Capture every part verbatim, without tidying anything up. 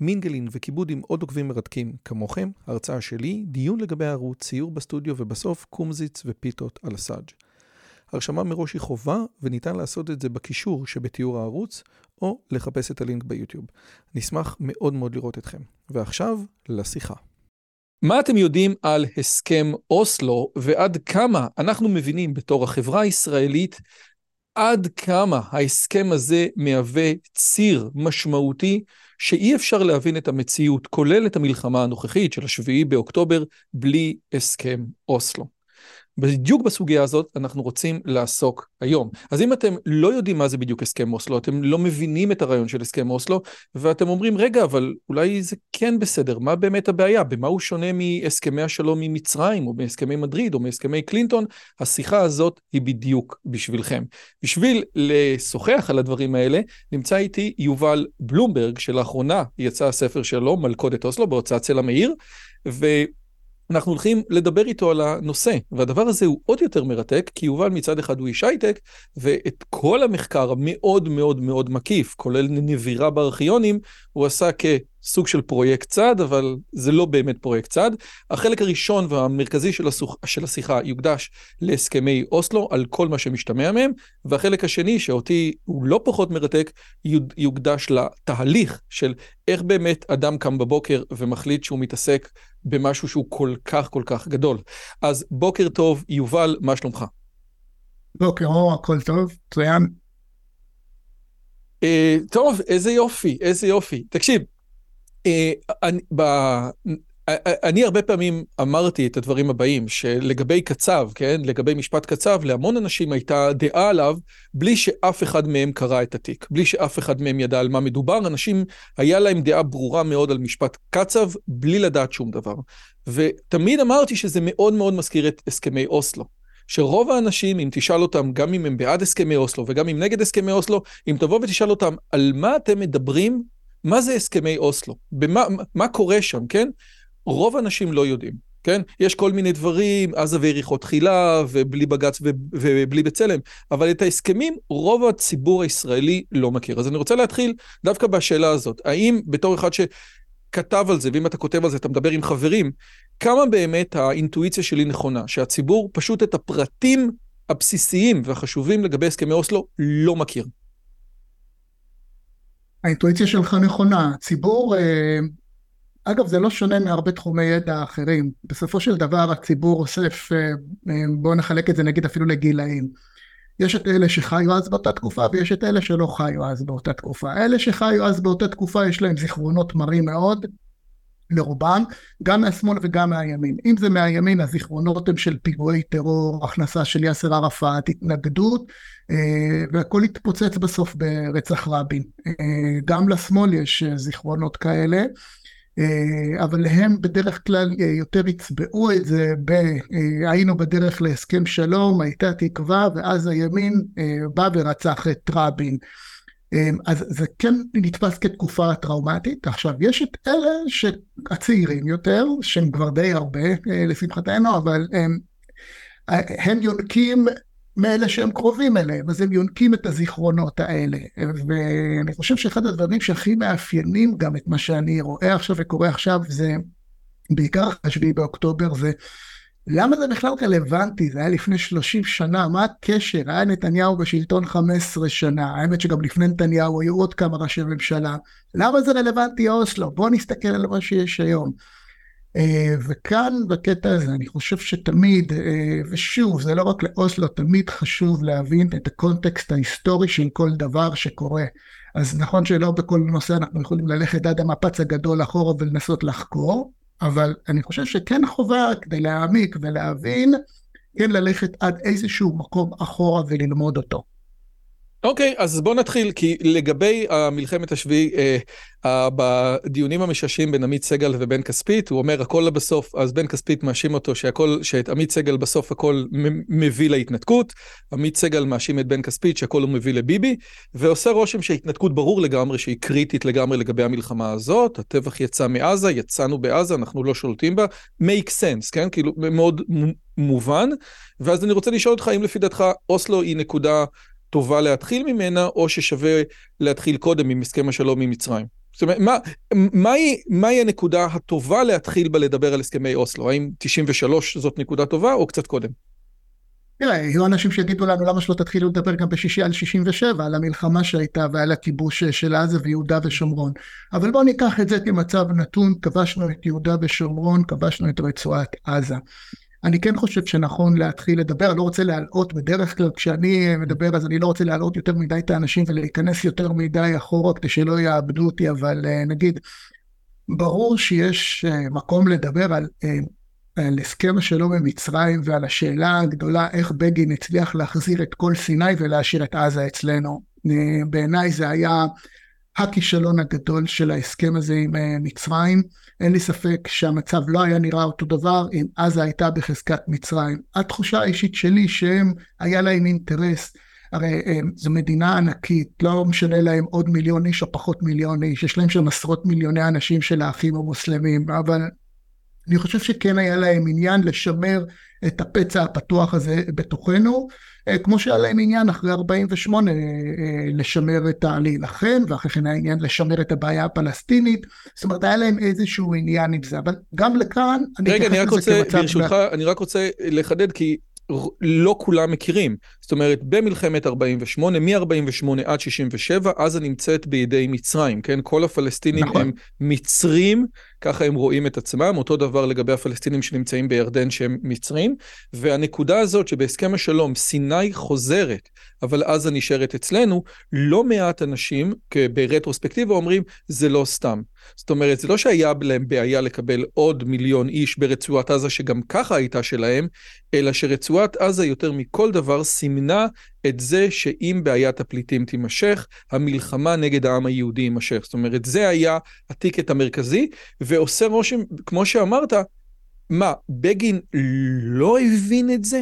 מינגלין וכיבוד עם עוד עוקבים מרתקים כמוכם, הרצאה שלי, דיון לגבי הערוץ, ציור בסטודיו ובסוף קומזיץ ופיתות על הסאג'. הרשמה מראש היא חובה וניתן לעשות את זה בקישור שבתיאור הערוץ או לחפש את הלינק ביוטיוב. נשמח מאוד מאוד לראות אתכם. ועכשיו לשיחה. מה אתם יודעים על הסכם אוסלו ועד כמה אנחנו מבינים בתור החברה הישראלית עד כמה ההסכם הזה מהווה ציר משמעותי שאי אפשר להבין את המציאות, כולל את המלחמה הנוכחית של השביעי באוקטובר, בלי הסכם אוסלו. בדיוק בסוגיה הזאת אנחנו רוצים לעסוק היום. אז אם אתם לא יודעים מה זה בדיוק הסכם אוסלו, אתם לא מבינים את הרעיון של הסכם אוסלו, ואתם אומרים, רגע, אבל אולי זה כן בסדר, מה באמת הבעיה? במה הוא שונה מהסכמי השלום ממצרים, או מהסכמי מדריד, או מהסכמי קלינטון? השיחה הזאת היא בדיוק בשבילכם. בשביל לשוחח על הדברים האלה, נמצא איתי יובל בלומברג, שלאחרונה יצא הספר שלו, מלכודת אוסלו, בהוצאת סלע מאיר, ו... אנחנו הולכים לדבר איתו על הנושא, והדבר הזה הוא עוד יותר מרתק, כי יובל מצד אחד הוא איש הייטק, ואת כל המחקר המאוד מאוד מאוד מקיף, כולל נבירה בארכיונים, הוא עשה כסוג של פרויקט צד, אבל זה לא באמת פרויקט צד. החלק הראשון והמרכזי של, הסוכ... של השיחה יוקדש להסכמי אוסלו, על כל מה שמשתמע מהם, והחלק השני, שאותי הוא לא פחות מרתק, יוקדש לתהליך של איך באמת אדם קם בבוקר ומחליט שהוא מתעסק במשהו שהוא כל כך כל כך גדול. אז בוקר טוב, יובל, מה שלומך? בוקר אור, הכל טוב, צוין. אה, טוב, איזה יופי, איזה יופי. תקשיב, אה, אני, ב, אני הרבה פעמים אמרתי את הדברים הבאים, שלגבי קצב, כן, לגבי משפט קצב, להמון אנשים הייתה דעה עליו, בלי שאף אחד מהם קרא את התיק, בלי שאף אחד מהם ידע על מה מדובר, אנשים, היה להם דעה ברורה מאוד על משפט קצב, בלי לדעת שום דבר. ותמיד אמרתי שזה מאוד מאוד מזכיר את הסכמי אוסלו, שרוב האנשים, אם תשאל אותם, גם אם הם בעד הסכמי אוסלו, וגם אם נגד הסכמי אוסלו, אם תבוא ותשאל אותם, על מה אתם מדברים, מה זה הסכמי אוסלו? במה, מה קורה שם, כן? רוב האנשים לא יודעים, כן? יש כל מיני דברים, עזה ויריחו תחילה, ובלי בגץ ובלי בצלם, אבל את ההסכמים רוב הציבור הישראלי לא מכיר. אז אני רוצה להתחיל דווקא בשאלה הזאת, האם בתור אחד שכתב על זה, ואם אתה כותב על זה, אתה מדבר עם חברים, כמה באמת האינטואיציה שלי נכונה, שהציבור פשוט את הפרטים הבסיסיים והחשובים לגבי הסכמי אוסלו לא מכיר? האינטואיציה שלך נכונה, הציבור... אגב, זה לא שונה מהרבה תחומי ידע אחרים. בסופו של דבר, הציבור אוסף, בואו נחלק את זה נגיד אפילו לגילאים. יש את אלה שחיו אז באותה תקופה, ויש את אלה שלא חיו אז באותה תקופה. אלה שחיו אז באותה תקופה, יש להם זיכרונות מרים מאוד, לרובם, גם מהשמאל וגם מהימין. אם זה מהימין, הזיכרונות הם של פיגועי טרור, הכנסה של יאסר ערפאת, התנגדות, והכל התפוצץ בסוף ברצח רבין. גם לשמאל יש זיכרונות כאלה, אבל הם בדרך כלל יותר הצבעו את זה, ב... היינו בדרך להסכם שלום, הייתה תקווה, ואז הימין בא ורצח את רבין. אז זה כן נתפס כתקופה טראומטית. עכשיו, יש את אלה שהצעירים יותר, שהם כבר די הרבה לשמחתנו, אבל הם, הם יונקים מאלה שהם קרובים אליהם, אז הם יונקים את הזיכרונות האלה, ואני חושב שאחד הדברים שהכי מאפיינים גם את מה שאני רואה עכשיו וקורא עכשיו, זה בעיקר השביעי באוקטובר, זה למה זה בכלל רלוונטי, זה היה לפני שלושים שנה, מה הקשר, היה נתניהו בשלטון חמש עשרה שנה, האמת שגם לפני נתניהו היו עוד כמה ראשי ממשלה, למה זה רלוונטי אוסלו, בוא נסתכל על מה שיש היום. וכאן בקטע הזה אני חושב שתמיד, ושוב זה לא רק לאוסלו, תמיד חשוב להבין את הקונטקסט ההיסטורי של כל דבר שקורה. אז נכון שלא בכל נושא אנחנו יכולים ללכת עד המפץ הגדול אחורה ולנסות לחקור, אבל אני חושב שכן חובה כדי להעמיק ולהבין, כן ללכת עד איזשהו מקום אחורה וללמוד אותו. אוקיי, אז בוא נתחיל, כי לגבי המלחמת השביעי, בדיונים המשעשעים בין עמית סגל ובין כספית, הוא אומר הכל לבסוף, אז בין כספית מאשים אותו שהכל, שאת עמית סגל בסוף הכל מביא להתנתקות, עמית סגל מאשים את בין כספית שהכל הוא מביא לביבי, ועושה רושם שההתנתקות ברור לגמרי, שהיא קריטית לגמרי לגבי המלחמה הזאת, הטבח יצא מעזה, יצאנו בעזה, אנחנו לא שולטים בה, make sense, כן? כאילו מאוד מובן, ואז אני רוצה לשאול אותך, אם לפי דעתך, אוסלו היא נקודה טובה להתחיל ממנה, או ששווה להתחיל קודם עם הסכם השלום עם מצרים? זאת אומרת, מה, מהי, מהי הנקודה הטובה להתחיל בה לדבר על הסכמי אוסלו? האם תשעים ושלוש זאת נקודה טובה, או קצת קודם? תראה, יהיו אנשים שיגידו לנו, למה שלא תתחילו לדבר גם בשישי על שישים ושבע, על המלחמה שהייתה ועל הכיבוש של עזה ויהודה ושומרון. אבל בואו ניקח את זה כמצב נתון, כבשנו את יהודה ושומרון, כבשנו את רצועת עזה. אני כן חושב שנכון להתחיל לדבר, אני לא רוצה להעלות בדרך כלל, כשאני מדבר אז אני לא רוצה להעלות יותר מדי את האנשים ולהיכנס יותר מדי אחורה, כדי שלא יאבדו אותי, אבל נגיד, ברור שיש מקום לדבר על, על הסכם השלום במצרים, ועל השאלה הגדולה איך בגין הצליח להחזיר את כל סיני ולהשאיר את עזה אצלנו. בעיניי זה היה הכישלון הגדול של ההסכם הזה עם מצרים. אין לי ספק שהמצב לא היה נראה אותו דבר אם עזה הייתה בחזקת מצרים. התחושה האישית שלי שהם היה להם אינטרס, הרי הם, זו מדינה ענקית, לא משנה להם עוד מיליון איש או פחות מיליון איש, יש להם שם עשרות מיליוני אנשים של האחים המוסלמים, אבל אני חושב שכן היה להם עניין לשמר את הפצע הפתוח הזה בתוכנו, כמו שהיה להם עניין אחרי ארבעים ושמונה לשמר את העליל לכן, ואחרי כן היה עניין לשמר את הבעיה הפלסטינית, זאת אומרת, היה להם איזשהו עניין עם זה, אבל גם לכאן... רגע, אני, אני רק רוצה, ברשותך, ו... אני רק רוצה לחדד, כי לא כולם מכירים, זאת אומרת, במלחמת ארבעים ושמונה, מ-ארבעים ושמונה עד שישים ושבע, עזה נמצאת בידי מצרים, כן? כל הפלסטינים נכון. הם מצרים, ככה הם רואים את עצמם, אותו דבר לגבי הפלסטינים שנמצאים בירדן שהם מצרים, והנקודה הזאת שבהסכם השלום סיני חוזרת, אבל עזה נשארת אצלנו, לא מעט אנשים ברטרוספקטיבה אומרים, זה לא סתם. זאת אומרת, זה לא שהיה להם בעיה לקבל עוד מיליון איש ברצועת עזה, שגם ככה הייתה שלהם, אלא שרצועת עזה יותר מכל דבר סימנה את זה שאם בעיית הפליטים תימשך, המלחמה נגד העם היהודי יימשך. זאת אומרת, זה היה הטיקט המרכזי, ועושה רושם, כמו שאמרת, מה, בגין לא הבין את זה?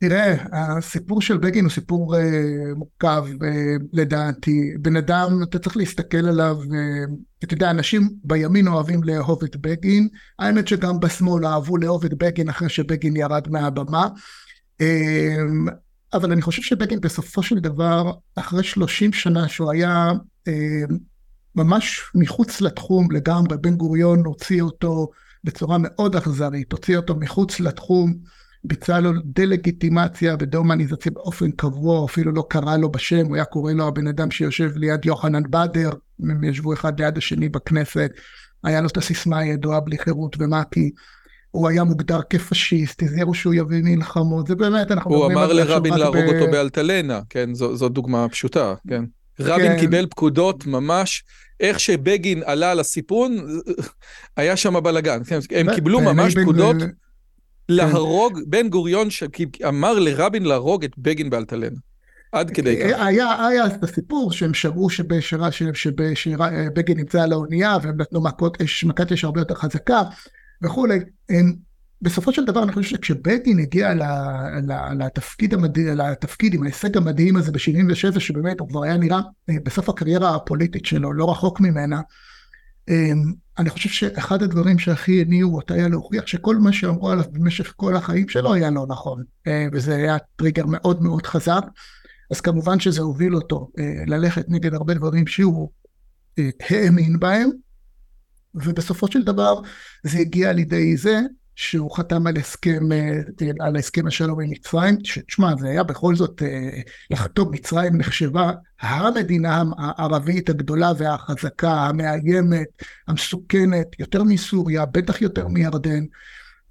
תראה, הסיפור של בגין הוא סיפור uh, מורכב uh, לדעתי. בן אדם, אתה צריך להסתכל עליו, uh, אתה יודע, אנשים בימין אוהבים לאהוב את בגין, האמת שגם בשמאל אהבו לאהוב את בגין אחרי שבגין ירד מהבמה, uh, אבל אני חושב שבגין בסופו של דבר, אחרי שלושים שנה שהוא היה uh, ממש מחוץ לתחום לגמרי, בן גוריון הוציא אותו בצורה מאוד אכזרית, הוציא אותו מחוץ לתחום, ביצע לו דלגיטימציה ודומניזציה באופן קבוע, אפילו לא קרא לו בשם, הוא היה קורא לו הבן אדם שיושב ליד יוחנן בדר, הם ישבו אחד ליד השני בכנסת, היה לו את הסיסמה הידועה בלי חירות ומאקי, הוא היה מוגדר כפשיסט, הזהירו שהוא יביא מלחמות, זה באמת, אנחנו... הוא אמר לרבין להרוג ב... אותו באלטלנה, כן, זו, זו דוגמה פשוטה, כן. רבין כן. קיבל פקודות ממש, איך שבגין עלה לסיפון, היה שם בלגן, הם קיבלו ממש פקודות, בן... להרוג, בן גוריון שאמר לרבין להרוג את בגין באלטלנה, עד כדי כך. היה, היה את הסיפור שהם שמעו שבגין נמצא על האונייה, והם נתנו מכת אש הרבה יותר חזקה, וכו'. בסופו של דבר אני חושב שכשבגין הגיע לתפקיד, לתפקיד עם ההישג המדהים הזה ב-שבעים ושבע, שבאמת הוא כבר היה נראה בסוף הקריירה הפוליטית שלו, לא רחוק ממנה, אני חושב שאחד הדברים שהכי הניעו אותה היה להוכיח שכל מה שאמרו עליו במשך כל החיים שלו היה לא נכון, וזה היה טריגר מאוד מאוד חזק, אז כמובן שזה הוביל אותו ללכת נגד הרבה דברים שהוא האמין בהם, ובסופו של דבר זה הגיע לידי זה שהוא חתם על הסכם, על הסכם השלום עם מצרים, שתשמע, זה היה בכל זאת, לחתום מצרים נחשבה המדינה הערבית הגדולה והחזקה, המאיימת, המסוכנת, יותר מסוריה, בטח יותר מירדן,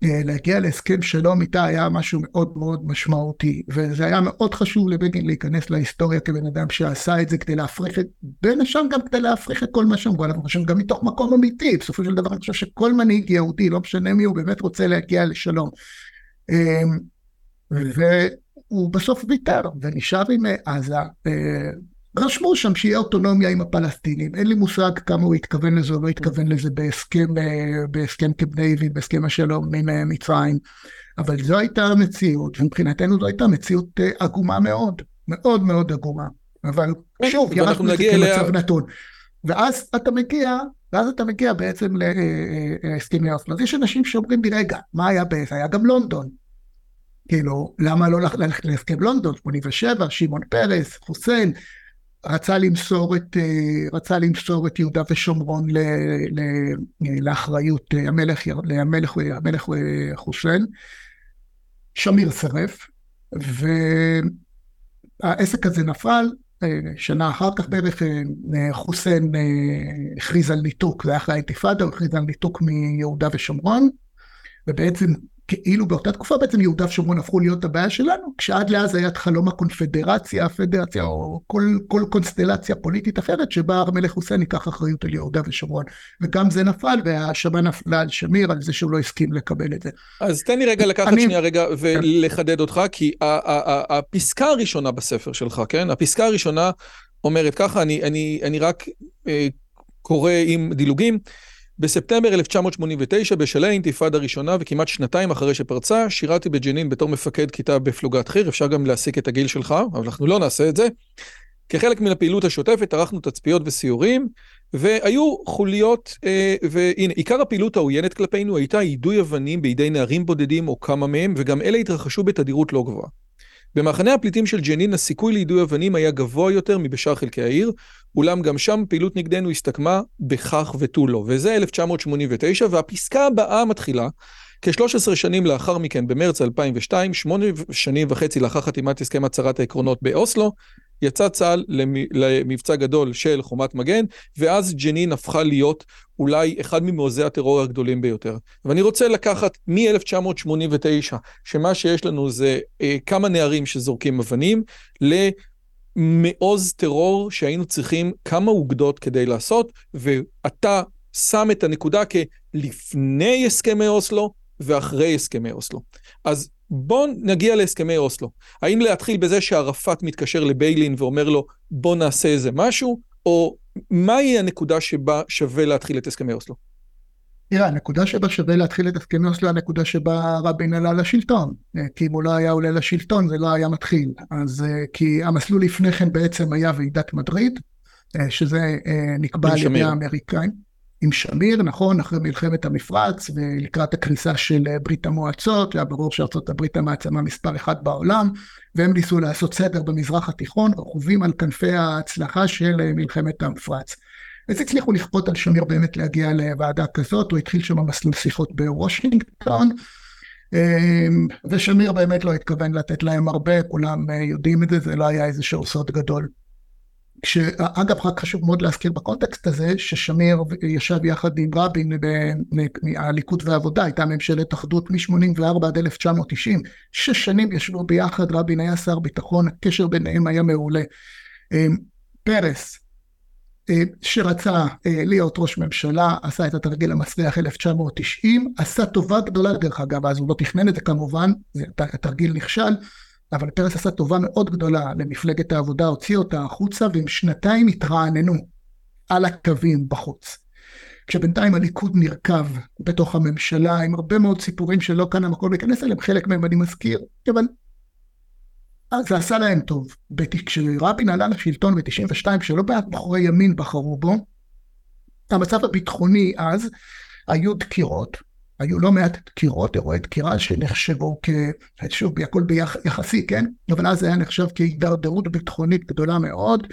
להגיע להסכם שלום איתה היה משהו מאוד מאוד משמעותי, וזה היה מאוד חשוב לבגין להיכנס להיסטוריה כבן אדם שעשה את זה, כדי להפריך את, בין השם גם כדי להפריך את כל מה שם, ואנחנו חושבים גם מתוך מקום אמיתי, בסופו של דבר אני חושב שכל מנהיג יהודי, לא משנה מי הוא, באמת רוצה להגיע לשלום, ו... הוא בסוף ויתר ונשאר עם עזה, רשמו שם שיהיה אוטונומיה עם הפלסטינים, אין לי מושג כמה הוא התכוון לזה או לא התכוון לזה בהסכם, בהסכם קבנייבי, בהסכם השלום עם מצרים, אבל זו הייתה המציאות, ומבחינתנו זו הייתה מציאות עגומה מאוד, מאוד מאוד עגומה, אבל שוב, ירשנו את זה כמצב אליה... נתון, ואז אתה מגיע, ואז אתה מגיע בעצם להסכמי אוסלו, אז יש אנשים שאומרים לי, רגע, מה היה בעצם? היה גם לונדון, כאילו, למה לא ללכת להסכם לונדון, שמונים ושבע, שמעון פרס, חוסיין, רצה למסור את, רצה למסור את יהודה ושומרון ל, ל, לאחריות המלך, למלך, המלך חוסיין, שמיר שרף, והעסק הזה נפל, שנה אחר כך בערך חוסיין הכריז על ניתוק, זה אחרי האינתיפאדה, הוא הכריז על ניתוק מיהודה ושומרון, ובעצם כאילו באותה תקופה בעצם יהודה ושומרון הפכו להיות הבעיה שלנו, כשעד לאז היה את חלום הקונפדרציה, הפדרציה, או כל, כל קונסטלציה פוליטית אחרת, שבה המלך חוסיין ייקח אחריות על יהודה ושומרון, וגם זה נפל, והשמה נפלה על שמיר, על זה שהוא לא הסכים לקבל את זה. אז תן לי רגע לקחת אני... שנייה רגע ולחדד אותך, כי הפסקה הראשונה בספר שלך, כן? הפסקה הראשונה אומרת ככה, אני, אני, אני רק אה, קורא עם דילוגים, בספטמבר אלף תשע מאות שמונים ותשע, בשלהי האינתיפאדה הראשונה וכמעט שנתיים אחרי שפרצה, שירתי בג'נין בתור מפקד כיתה בפלוגת חי"ר, אפשר גם להסיק את הגיל שלך, אבל אנחנו לא נעשה את זה. כחלק מן הפעילות השוטפת, ערכנו תצפיות וסיורים, והיו חוליות, אה, והנה, עיקר הפעילות העוינת כלפינו הייתה יידוי אבנים בידי נערים בודדים או כמה מהם, וגם אלה התרחשו בתדירות לא גבוהה. במחנה הפליטים של ג'נין הסיכוי לידוי אבנים היה גבוה יותר מבשאר חלקי העיר, אולם גם שם פעילות נגדנו הסתכמה בכך ותו לא, וזה אלף תשע מאות שמונים ותשע, והפסקה הבאה מתחילה, כ-שלוש עשרה שנים לאחר מכן, במרץ אלפיים ושתיים, שמונה שנים וחצי לאחר חתימת הסכם הצהרת העקרונות באוסלו, יצא צה"ל למבצע גדול של חומת מגן, ואז ג'נין הפכה להיות אולי אחד ממעוזי הטרור הגדולים ביותר. ואני רוצה לקחת מ-אלף תשע מאות שמונים ותשע, שמה שיש לנו זה אה, כמה נערים שזורקים אבנים, למעוז טרור שהיינו צריכים כמה אוגדות כדי לעשות, ואתה שם את הנקודה כלפני הסכמי אוסלו ואחרי הסכמי אוסלו. אז בוא נגיע להסכמי אוסלו. האם להתחיל בזה שערפאת מתקשר לביילין ואומר לו, בוא נעשה איזה משהו, או מהי הנקודה שבה שווה להתחיל את הסכמי אוסלו? תראה, הנקודה שבה שווה להתחיל את הסכמי אוסלו, הנקודה שבה רבין עלה לשלטון. כי אם הוא לא היה עולה לשלטון, זה לא היה מתחיל. אז כי המסלול לפני כן בעצם היה ועידת מדריד, שזה נקבע על ידי האמריקאים. עם שמיר, נכון, אחרי מלחמת המפרץ, ולקראת הקריסה של ברית המועצות, היה ברור שארצות הברית המעצמה מספר אחד בעולם, והם ניסו לעשות סדר במזרח התיכון, רכובים על כנפי ההצלחה של מלחמת המפרץ. אז הצליחו לכפות על שמיר באמת להגיע לוועדה כזאת, הוא התחיל שם מסלול שיחות בוושינגטון, ושמיר באמת לא התכוון לתת להם הרבה, כולם יודעים את זה, זה לא היה איזשהו סוד גדול. כשאגב רק חשוב מאוד להזכיר בקונטקסט הזה ששמיר ישב יחד עם רבין מהליכוד והעבודה, הייתה ממשלת אחדות מ-שמונים וארבע עד אלף תשע מאות תשעים, שש שנים ישבו ביחד, רבין היה שר ביטחון, הקשר ביניהם היה מעולה. פרס שרצה להיות ראש ממשלה, עשה את התרגיל המסריח אלף תשע מאות תשעים, עשה טובה גדולה דרך אגב, אז הוא לא תכנן את זה כמובן, התרגיל נכשל, אבל פרס עשה טובה מאוד גדולה למפלגת העבודה, הוציא אותה החוצה, ועם שנתיים התרעננו על הקווים בחוץ. כשבינתיים הליכוד נרכב בתוך הממשלה, עם הרבה מאוד סיפורים שלא כאן המקום להיכנס אליהם, חלק מהם אני מזכיר, אבל זה עשה להם טוב. כשרבין עלה לשלטון ב-תשעים ושתיים, שלא בעד בחורי ימין בחרו בו, המצב הביטחוני אז, היו דקירות, היו לא מעט דקירות, אירועי דקירה שנחשבו כ... שוב, הכל ביחסי, כן? אבל אז היה נחשב כהידרדרות ביטחונית גדולה מאוד.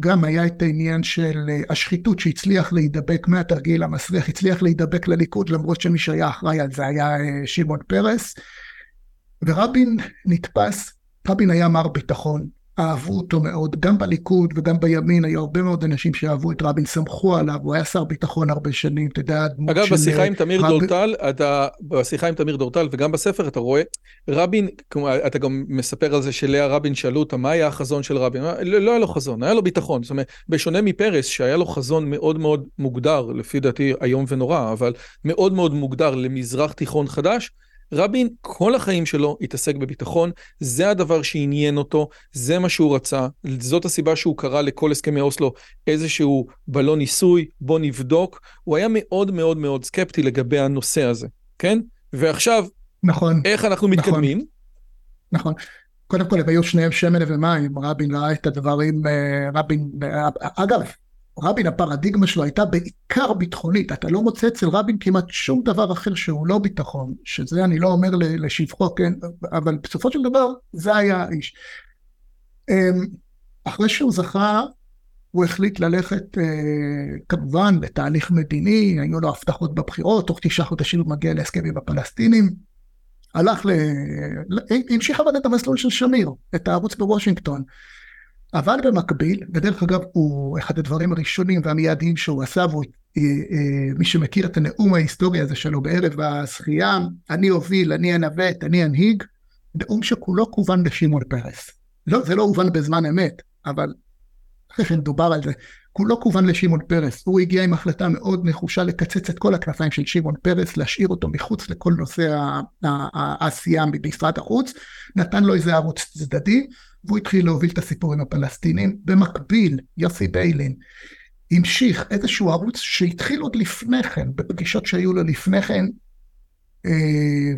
גם היה את העניין של השחיתות שהצליח להידבק מהתרגיל המסריח, הצליח להידבק לליכוד, למרות שמי שהיה אחראי על זה היה שמעון פרס. ורבין נתפס, רבין היה מר ביטחון, אהבו אותו מאוד, גם בליכוד וגם בימין, היו הרבה מאוד אנשים שאהבו את רבין, סמכו עליו, הוא היה שר ביטחון הרבה שנים, אתה יודע, דמות אגב, של... אגב, בשיחה עם תמיר רב... דור-טל, אתה, בשיחה עם תמיר דור-טל, וגם בספר, אתה רואה, רבין, אתה גם מספר על זה שלאה רבין, שאלו אותה, מה היה החזון של רבין? לא, לא היה לו חזון, היה לו ביטחון, זאת אומרת, בשונה מפרס, שהיה לו חזון מאוד מאוד מוגדר, לפי דעתי, היום ונורא, אבל מאוד מאוד מוגדר למזרח תיכון חדש, רבין כל החיים שלו התעסק בביטחון, זה הדבר שעניין אותו, זה מה שהוא רצה, זאת הסיבה שהוא קרא לכל הסכמי אוסלו איזשהו בלון ניסוי, בוא נבדוק, הוא היה מאוד מאוד מאוד סקפטי לגבי הנושא הזה, כן? ועכשיו, נכון, איך אנחנו מתקדמים? נכון, נכון. קודם כל, הם היו שניהם שמן ומים, רבין ראה את הדברים, רבין, אגב, רבין הפרדיגמה שלו הייתה בעיקר ביטחונית, אתה לא מוצא אצל רבין כמעט שום דבר אחר שהוא לא ביטחון, שזה אני לא אומר לשבחו, כן, אבל בסופו של דבר, זה היה האיש. אחרי שהוא זכה, הוא החליט ללכת כמובן לתהליך מדיני, היו לו הבטחות בבחירות, תוך תשעה חודשים הוא מגיע להסכם עם הפלסטינים, הלך ל... המשיך עבד את המסלול של שמיר, את הערוץ בוושינגטון, אבל במקביל, ודרך אגב הוא אחד הדברים הראשונים והמיידיים שהוא עשה, והוא, אה, אה, מי שמכיר את הנאום ההיסטורי הזה שלו בערב השחייה, אני אוביל, אני אנווט, אני אנהיג, נאום שכולו כוון לשמעון פרס. לא, זה לא הובן בזמן אמת, אבל אחרי שנדובר על זה, כולו כוון לשמעון פרס, הוא הגיע עם החלטה מאוד נחושה לקצץ את כל הכנפיים של שמעון פרס, להשאיר אותו מחוץ לכל נושא העשייה במשרד החוץ, נתן לו איזה ערוץ צדדי, והוא התחיל להוביל את הסיפור עם הפלסטינים, במקביל יוסי ביילין, המשיך איזשהו ערוץ שהתחיל עוד לפני כן, בפגישות שהיו לו לפני כן,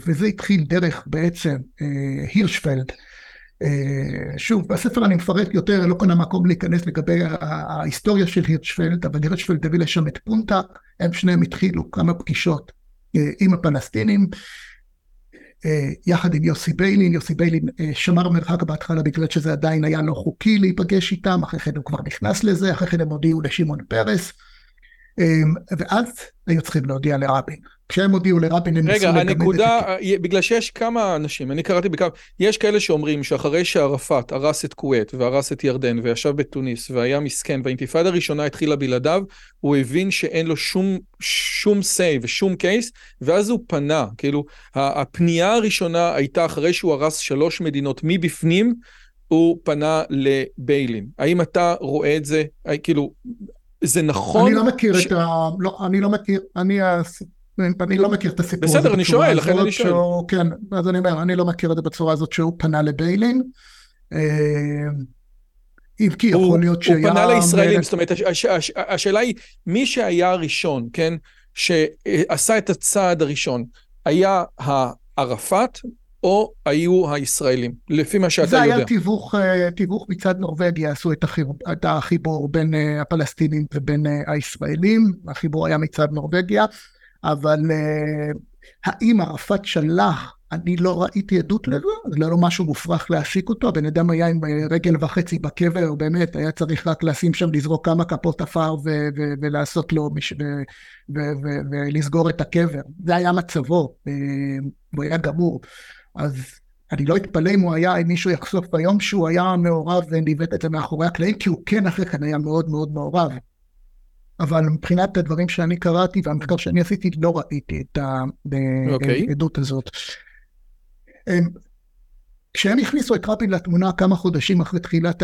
וזה התחיל דרך בעצם הירשפלד, שוב, בספר אני מפרט יותר, לא קונה מקום להיכנס לגבי ההיסטוריה של הירשפלד, אבל הירשפלד הביא לשם את פונטה, הם שניהם התחילו כמה פגישות עם הפלסטינים, יחד עם יוסי ביילין, יוסי ביילין שמר מרחק בהתחלה בגלל שזה עדיין היה לא חוקי להיפגש איתם, אחרי כן הוא כבר נכנס לזה, אחרי כן הם הודיעו לשמעון פרס, ואז היו צריכים להודיע לרבין. כשהם הודיעו לרבין הם ניסו לגמד את זה. רגע, הנקודה, בגלל שיש כמה אנשים, אני קראתי בכמה, יש כאלה שאומרים שאחרי שערפאת הרס את כווית והרס את ירדן וישב בתוניס והיה מסכן והאינתיפאדה הראשונה התחילה בלעדיו, הוא הבין שאין לו שום, שום סי ושום קייס, ואז הוא פנה, כאילו, הפנייה הראשונה הייתה אחרי שהוא הרס שלוש מדינות מבפנים, הוא פנה לביילין. האם אתה רואה את זה, כאילו, זה נכון? אני לא מכיר ש... את ה... לא, אני לא מכיר, אני... אני לא מכיר את הסיפור בסדר, הזה. בסדר, אני שואל, לכן אני שואל. שהוא, כן, אז אני אומר, אני לא מכיר את זה בצורה הזאת שהוא פנה לביילין. אם כי יכול להיות שהיה... הוא פנה לישראלים, זאת אומרת, הש, הש, השאלה היא, מי שהיה הראשון, כן, שעשה את הצעד הראשון, היה הערפאת או היו הישראלים? לפי מה שאתה יודע. זה היה תיווך, תיווך מצד נורווגיה, עשו את החיבור, את החיבור בין הפלסטינים ובין הישראלים, החיבור היה מצד נורווגיה, אבל uh, האם ערפאת שלח, אני לא ראיתי עדות לזה, זה לא משהו מופרך להשיק אותו, הבן אדם היה עם רגל וחצי בקבר, באמת היה צריך רק לשים שם, לזרוק כמה כפות עפר ו- ו- ולעשות לו, מש- ו- ו- ו- ולסגור את הקבר, זה היה מצבו, הוא היה גמור, אז אני לא אתפלא אם הוא היה, אם מישהו יחשוף ביום שהוא היה מעורב וניבט את זה מאחורי הקלעים, כי הוא כן אחרי כאן היה מאוד מאוד מעורב, אבל מבחינת הדברים שאני קראתי, והמחקר שאני עשיתי, לא ראיתי את העדות הזאת. כשהם הכניסו את רבין לתמונה כמה חודשים אחרי תחילת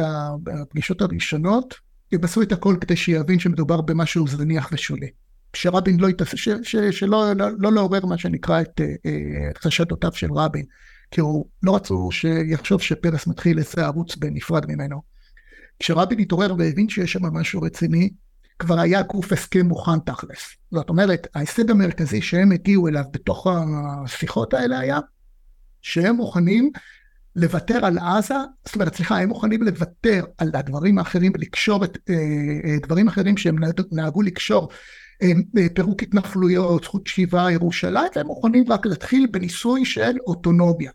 הפגישות הראשונות, הם עשו את הכל כדי שיבין שמדובר במשהו זניח ושולי. שרבין לא התעסק, שלא לעורר מה שנקרא את חשדותיו של רבין, כי הוא לא רצו שיחשוב שפרס מתחיל איזה ערוץ בנפרד ממנו. כשרבין התעורר והבין שיש שם משהו רציני, כבר היה גוף הסכם מוכן תכלס. זאת אומרת, ההישג המרכזי שהם הגיעו אליו בתוך השיחות האלה היה, שהם מוכנים לוותר על עזה, זאת אומרת, סליחה, הם מוכנים לוותר על הדברים האחרים, לקשור את דברים אחרים שהם נהגו לקשור, פירוק התנחלויות, זכות שיבה, ירושלים, והם מוכנים רק להתחיל בניסוי של אוטונומיה.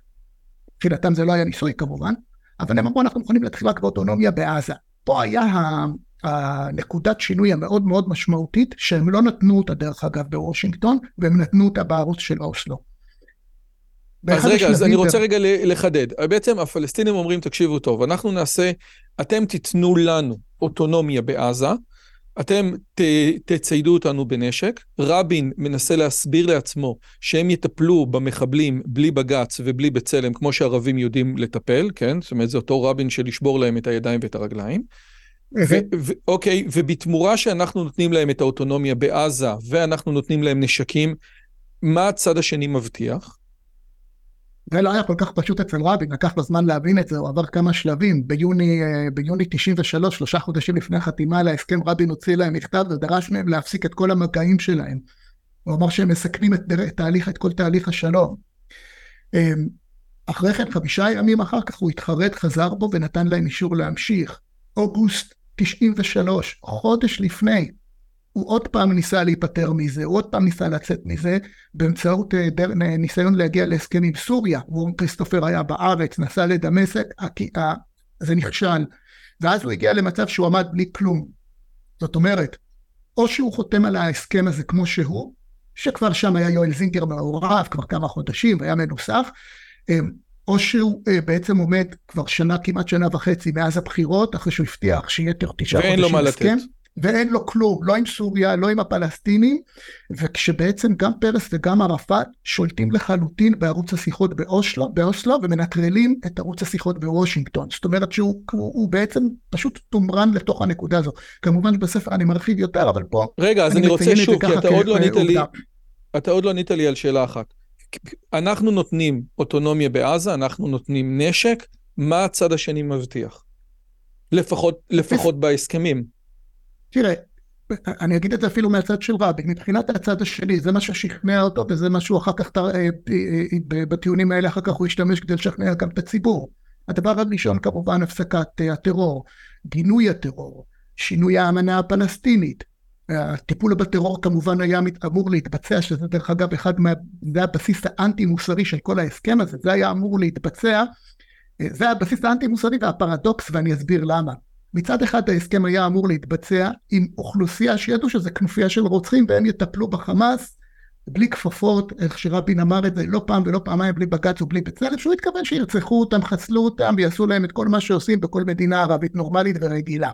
תחילתם זה לא היה ניסוי כמובן, אבל הם אמרו, אנחנו מוכנים להתחיל רק באוטונומיה בעזה. פה היה ה... הנקודת שינוי המאוד מאוד משמעותית, שהם לא נתנו אותה דרך אגב בוושינגטון, והם נתנו אותה בערוץ של אוסלו. אז רגע, אז אני רוצה רגע לחדד. בעצם הפלסטינים אומרים, תקשיבו טוב, אנחנו נעשה, אתם תיתנו לנו אוטונומיה בעזה, אתם ת, תציידו אותנו בנשק, רבין מנסה להסביר לעצמו שהם יטפלו במחבלים בלי בגץ ובלי בצלם, כמו שערבים יודעים לטפל, כן? זאת אומרת, זה אותו רבין שלשבור להם את הידיים ואת הרגליים, אוקיי, ובתמורה שאנחנו נותנים להם את האוטונומיה בעזה, ואנחנו נותנים להם נשקים, מה הצד השני מבטיח? זה לא היה כל כך פשוט אצל רבין, לקח לו זמן להבין את זה, הוא עבר כמה שלבים. ביוני, ביוני תשעים ושלוש, שלושה חודשים לפני החתימה על ההסכם, רבין הוציא להם מכתב ודרש מהם להפסיק את כל המגעים שלהם. הוא אמר שהם מסכנים את, תהליך, את כל תהליך השלום. אחרי כן, חמישה ימים אחר כך, הוא התחרט, חזר בו ונתן להם אישור להמשיך. אוגוסט תשעים ושלוש, חודש לפני, הוא עוד פעם ניסה להיפטר מזה, הוא עוד פעם ניסה לצאת מזה, באמצעות ניסיון להגיע להסכם עם סוריה. וורן כריסטופר היה בארץ, נסע לדמשק, זה נכשל, ואז הוא הגיע למצב שהוא עמד בלי כלום. זאת אומרת, או שהוא חותם על ההסכם הזה כמו שהוא, שכבר שם היה יואל זינגר מעורב, כבר כמה חודשים, והיה מנוסף, או שהוא בעצם עומד כבר שנה, כמעט שנה וחצי, מאז הבחירות, אחרי שהוא הבטיח שיהיה תשעה חודשים הסכם. ואין לו כלום, לא עם סוריה, לא עם הפלסטינים, וכשבעצם גם פרס וגם ערפאת שולטים לחלוטין בערוץ השיחות באוסלו, באוסלו ומנטרלים את ערוץ השיחות בוושינגטון. זאת אומרת שהוא הוא בעצם פשוט תומרן לתוך הנקודה הזו. כמובן בספר אני מרחיב יותר, אבל פה... רגע, אז אני רוצה שוב, כי אתה עוד לא ענית לי, אתה עוד לא ענית לי על שאלה אחת. אנחנו נותנים אוטונומיה בעזה, אנחנו נותנים נשק, מה הצד השני מבטיח? לפחות, לפחות בהסכמים. תראה, אני אגיד את זה אפילו מהצד של רבין, מבחינת הצד השני, זה מה ששכנע אותו, וזה משהו אחר כך, בטיעונים האלה אחר כך הוא השתמש כדי לשכנע גם את הציבור. הדבר הראשון כמובן, הפסקת הטרור, גינוי הטרור, שינוי האמנה הפלסטינית, הטיפול בטרור כמובן היה אמור להתבצע, שזה דרך אגב אחד מה, זה הבסיס האנטי-מוסרי של כל ההסכם הזה, זה היה אמור להתבצע, זה הבסיס האנטי-מוסרי והפרדוקס, ואני אסביר למה. מצד אחד ההסכם היה אמור להתבצע עם אוכלוסייה שידעו שזה כנופיה של רוצחים והם יטפלו בחמאס בלי כפפות, איך שרבין אמר את זה לא פעם ולא פעמיים, בלי בג"ץ ובלי בצלם, שהוא התכוון שירצחו אותם, חסלו אותם ויעשו להם את כל מה שעושים בכל מדינה ערבית נורמלית ורגילה.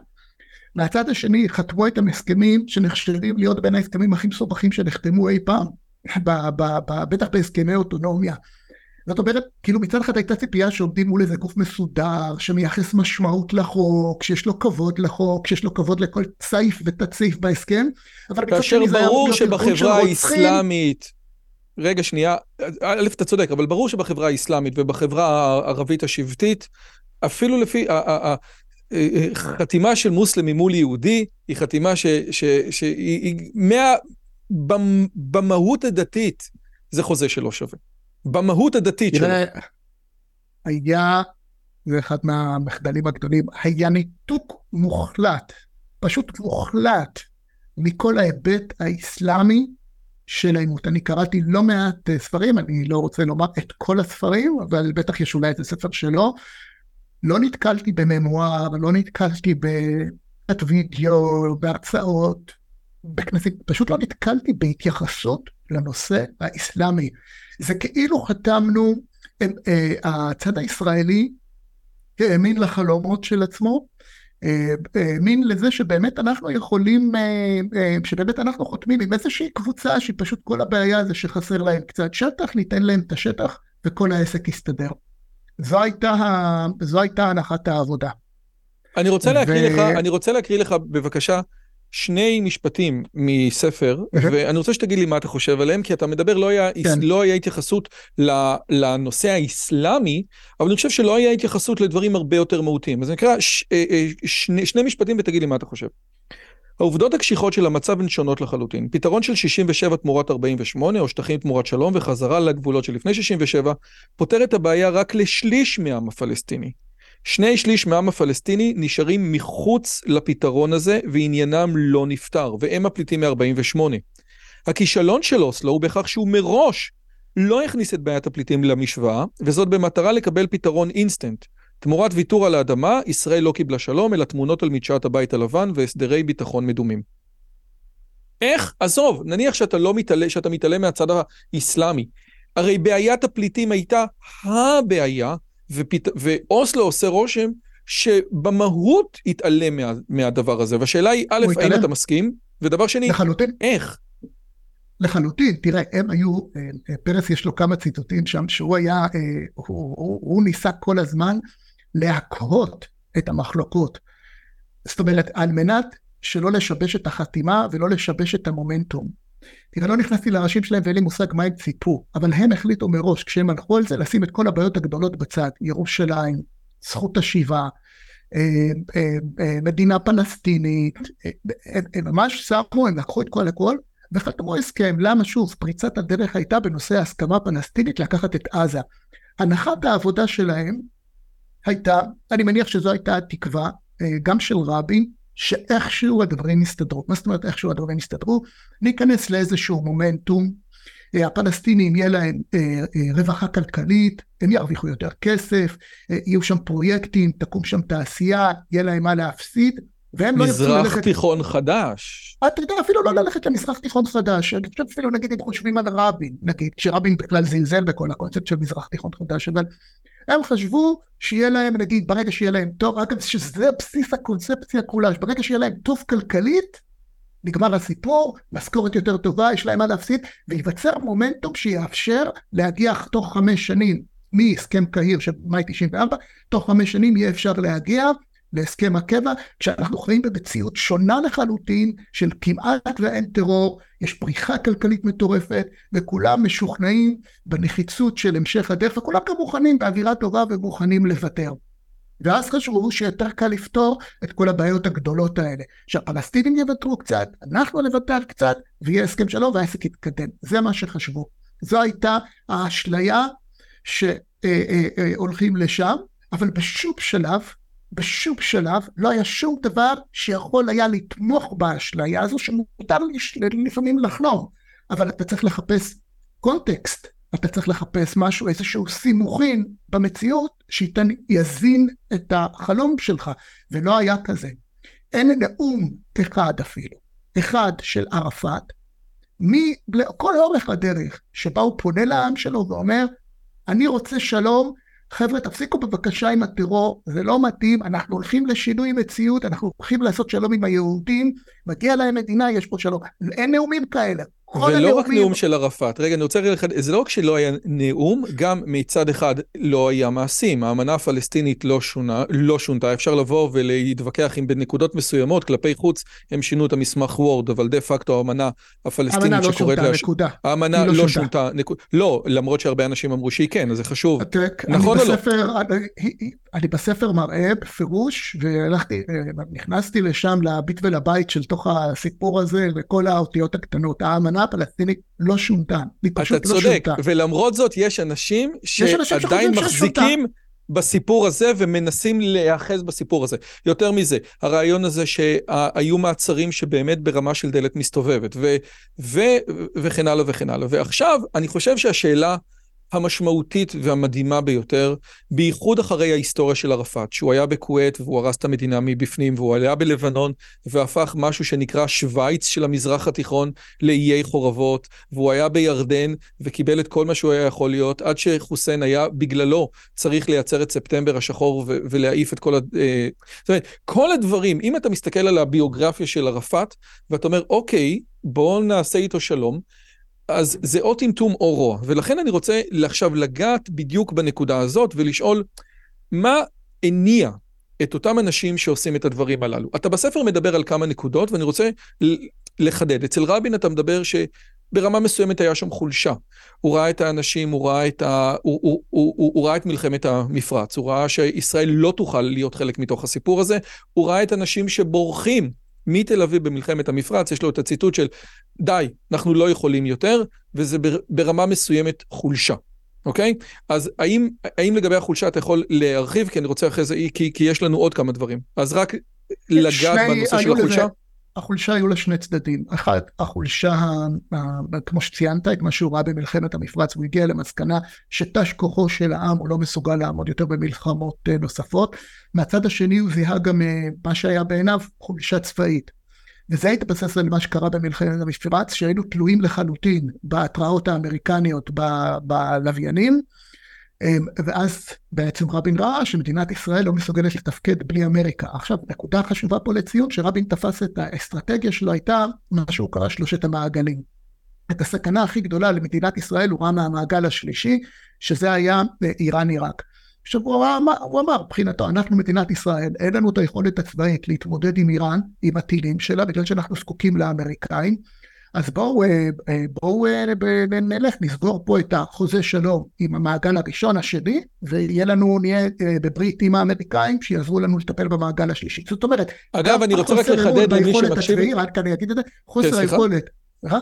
מהצד השני חתמו את הסכמים שנחשבים להיות בין ההסכמים הכי מסובכים שנחתמו אי פעם, בטח בהסכמי אוטונומיה. זאת אומרת, כאילו מצד אחד הייתה ציפייה שעומדים מול איזה גוף מסודר, שמייחס משמעות לחוק, שיש לו כבוד לחוק, שיש לו כבוד לכל צעיף ותצעיף בהסכם, אבל מצד שני זה היה... כאשר ברור שבחברה האסלאמית, רגע שנייה, א' אתה צודק, אבל ברור שבחברה האסלאמית ובחברה הערבית השבטית, אפילו לפי... חתימה של מוסלמי מול יהודי, היא חתימה שהיא... במהות הדתית, זה חוזה שלא שווה. במהות הדתית שלו. היה, זה אחד מהמחדלים הגדולים, היה ניתוק מוחלט, פשוט מוחלט, מכל ההיבט האסלאמי של האימות. אני קראתי לא מעט ספרים, אני לא רוצה לומר את כל הספרים, אבל בטח יש אולי את הספר שלו. לא נתקלתי בממואר, לא נתקלתי בווידאו, בהרצאות, בכנסים, פשוט לא נתקלתי בהתייחסות לנושא האסלאמי. זה כאילו חתמנו, הצד הישראלי האמין לחלומות של עצמו, האמין לזה שבאמת אנחנו יכולים, שבאמת אנחנו חותמים עם איזושהי קבוצה, שפשוט כל הבעיה זה שחסר להם קצת שטח, ניתן להם את השטח וכל העסק יסתדר. זו הייתה, זו הייתה הנחת העבודה. אני רוצה להקריא לך, אני רוצה להקריא לך בבקשה, שני משפטים מספר, ואני רוצה שתגיד לי מה אתה חושב עליהם, כי אתה מדבר, לא היה, כן. לא היה התייחסות לנושא האסלאמי, אבל אני חושב שלא היה התייחסות לדברים הרבה יותר מהותיים. אז אני אקרא ש, שני, שני משפטים ותגיד לי מה אתה חושב. העובדות הקשיחות של המצב הן שונות לחלוטין. פתרון של שישים ושבע תמורת ארבעים ושמונה, או שטחים תמורת שלום וחזרה לגבולות של לפני שישים ושבע, פותר את הבעיה רק לשליש מהעם הפלסטיני. שני שליש מהעם הפלסטיני נשארים מחוץ לפתרון הזה, ועניינם לא נפטר, והם הפליטים מ-ארבעים ושמונה. הכישלון של אוסלו הוא בכך שהוא מראש לא הכניס את בעיית הפליטים למשוואה, וזאת במטרה לקבל פתרון אינסטנט. תמורת ויתור על האדמה, ישראל לא קיבלה שלום, אלא תמונות על מדשאת הבית הלבן והסדרי ביטחון מדומים. איך? עזוב, נניח שאתה לא מתעלה, שאתה מתעלה מהצד האסלאמי. הרי בעיית הפליטים הייתה הבעיה, ופת... ואוסלו עושה רושם שבמהות יתעלם מה... מהדבר הזה. והשאלה היא, א', האם אתה מסכים? ודבר שני, לחלוטין. איך? לחלוטין, תראה, הם היו, פרס יש לו כמה ציטוטים שם, שהוא היה, הוא, הוא, הוא ניסה כל הזמן להקהות את המחלוקות. זאת אומרת, על מנת שלא לשבש את החתימה ולא לשבש את המומנטום. תראה, לא נכנסתי לראשים שלהם ואין לי מושג מה הם ציפו, אבל הם החליטו מראש, כשהם הלכו על זה, לשים את כל הבעיות הגדולות בצד, ירושלים, זכות השיבה, מדינה פלסטינית, הם ממש שמו, הם לקחו את כל הכל, וחתמו הסכם. למה? שוב, פריצת הדרך הייתה בנושא ההסכמה הפלסטינית לקחת את עזה. הנחת העבודה שלהם הייתה, אני מניח שזו הייתה התקווה, גם של רבין, שאיכשהו הדברים הסתדרו. מה זאת אומרת איכשהו הדברים הסתדרו? ניכנס לאיזשהו מומנטום, הפלסטינים יהיה להם רווחה כלכלית, הם ירוויחו יותר כסף, יהיו שם פרויקטים, תקום שם תעשייה, יהיה להם מה להפסיד, מזרח תיכון חדש. אתה יודע, אפילו לא ללכת למזרח תיכון חדש, אני חושב אפילו נגיד אם חושבים על רבין, נגיד, שרבין בכלל זלזל בכל הקונספט של מזרח תיכון חדש, אבל הם חשבו שיהיה להם, נגיד, ברגע שיהיה להם טוב, רק שזה בסיס הקונספציה כולה, ברגע שיהיה להם טוב כלכלית, נגמר הסיפור, משכורת יותר טובה, יש להם מה להפסיד, וייווצר מומנטום שיאפשר להגיע תוך חמש שנים, מהסכם קהיר של מאי תשעים וארבע, תוך חמש שנים יהיה אפשר להגיע להסכם הקבע, כשאנחנו חיים במציאות שונה לחלוטין, של כמעט ואין טרור, יש פריחה כלכלית מטורפת, וכולם משוכנעים בנחיצות של המשך הדרך, וכולם גם מוכנים באווירה טובה ומוכנים לוותר. ואז חשבו שיותר קל לפתור את כל הבעיות הגדולות האלה, שהפלסטינים יוותרו קצת, אנחנו נוותר קצת, ויהיה הסכם שלום והעסק יתקדם. זה מה שחשבו. זו הייתה האשליה שהולכים לשם, אבל בשום שלב, בשום שלב לא היה שום דבר שיכול היה לתמוך באשליה הזו, שמותר לפעמים לחלום, אבל אתה צריך לחפש קונטקסט, אתה צריך לחפש משהו, איזשהו סימוכין במציאות שייתן, יזין את החלום שלך, ולא היה כזה. אין נאום אחד אפילו, אחד של ערפאת, כל אורך הדרך שבה הוא פונה לעם שלו ואומר, אני רוצה שלום, חבר'ה, תפסיקו בבקשה עם הטרור, זה לא מתאים, אנחנו הולכים לשינוי מציאות, אנחנו הולכים לעשות שלום עם היהודים, מגיע להם מדינה, יש פה שלום. אין נאומים כאלה. ולא רק נאום של ערפאת. רגע, אני רוצה לראות, זה לא רק שלא היה נאום, גם מצד אחד לא היה מעשים. האמנה הפלסטינית לא שונה, לא שונתה. אפשר לבוא ולהתווכח אם בנקודות מסוימות, כלפי חוץ, הם שינו את המסמך וורד, אבל דה פקטו האמנה הפלסטינית שקוראת לה... האמנה לא שונתה, נקודה. לא, למרות שהרבה אנשים אמרו שהיא כן, אז זה חשוב. נכון או לא? אני בספר מראה בפירוש, ונכנסתי לשם לבית ולבית של תוך הסיפור הזה, וכל האותיות הקטנות, האמנה הפלסטינית לא שונתה. אתה צודק, ולמרות זאת יש אנשים שעדיין מחזיקים בסיפור הזה ומנסים להיאחז בסיפור הזה. יותר מזה, הרעיון הזה שהיו מעצרים שבאמת ברמה של דלת מסתובבת, וכן הלאה וכן הלאה. ועכשיו אני חושב שהשאלה המשמעותית והמדהימה ביותר, בייחוד אחרי ההיסטוריה של ערפאת, שהוא היה בקווייט והוא הרס את המדינה מבפנים, והוא עלה בלבנון והפך משהו שנקרא שוויץ של המזרח התיכון לאיי חורבות, והוא היה בירדן וקיבל את כל מה שהוא היה יכול להיות, עד שחוסיין היה בגללו צריך לייצר את ספטמבר השחור ו- ולהעיף את כל, הד... זאת אומרת, כל הדברים. אם אתה מסתכל על הביוגרפיה של ערפאת ואתה אומר, אוקיי, בואו נעשה איתו שלום, אז זה או טמטום או רוע, ולכן אני רוצה עכשיו לגעת בדיוק בנקודה הזאת, ולשאול מה הניע את אותם אנשים שעושים את הדברים הללו. אתה בספר מדבר על כמה נקודות, ואני רוצה לחדד. אצל רבין אתה מדבר שברמה מסוימת היה שם חולשה. הוא ראה את האנשים, הוא ראה את, ה... הוא, הוא, הוא, הוא, הוא ראה את מלחמת המפרץ, הוא ראה שישראל לא תוכל להיות חלק מתוך הסיפור הזה, הוא ראה את אנשים שבורחים, מתל אביב במלחמת המפרץ, יש לו את הציטוט של, די, אנחנו לא יכולים יותר, וזה ברמה מסוימת חולשה, אוקיי? אז האם, האם לגבי החולשה אתה יכול להרחיב, כי אני רוצה אחרי זה, כי, כי יש לנו עוד כמה דברים, אז רק לגעת בנושא של החולשה? לזה, החולשה היו לה שני צדדים, אחד, החולשה, כמו שציינת, כמו שהוא ראה במלחמת המפרץ, הוא הגיע למסקנה שתש כוחו של העם, הוא לא מסוגל לעמוד יותר במלחמות נוספות, מהצד השני הוא זיהה גם מה שהיה בעיניו, חולשה צבאית, וזה התבסס על מה שקרה במלחמת המפרץ, שהיינו תלויים לחלוטין בהתראות האמריקניות ב- בלוויינים, ואז בעצם רבין ראה שמדינת ישראל לא מסוגלת לתפקד בלי אמריקה. עכשיו, נקודה חשובה פה לציון, שרבין תפס את האסטרטגיה שלו הייתה, מה שהוא קרא שלושת המעגלים. את הסכנה הכי גדולה למדינת ישראל הוא ראה מהמעגל השלישי, שזה היה איראן-עיראק. עכשיו, הוא אמר, הוא אמר, מבחינתו, אנחנו מדינת ישראל, אין לנו את היכולת הצבאית להתמודד עם איראן, עם הטילים שלה, בגלל שאנחנו זקוקים לאמריקאים, אז בואו, בואו נלך, נסגור פה את החוזה שלום עם המעגל הראשון השני, ויהיה לנו, נהיה בברית עם האמריקאים, שיעזרו לנו לטפל במעגל השלישי. זאת אומרת, אגב, אני רוצה רק לחדד למי שמקשיב, רק אני אגיד את זה, חוסר היכולת,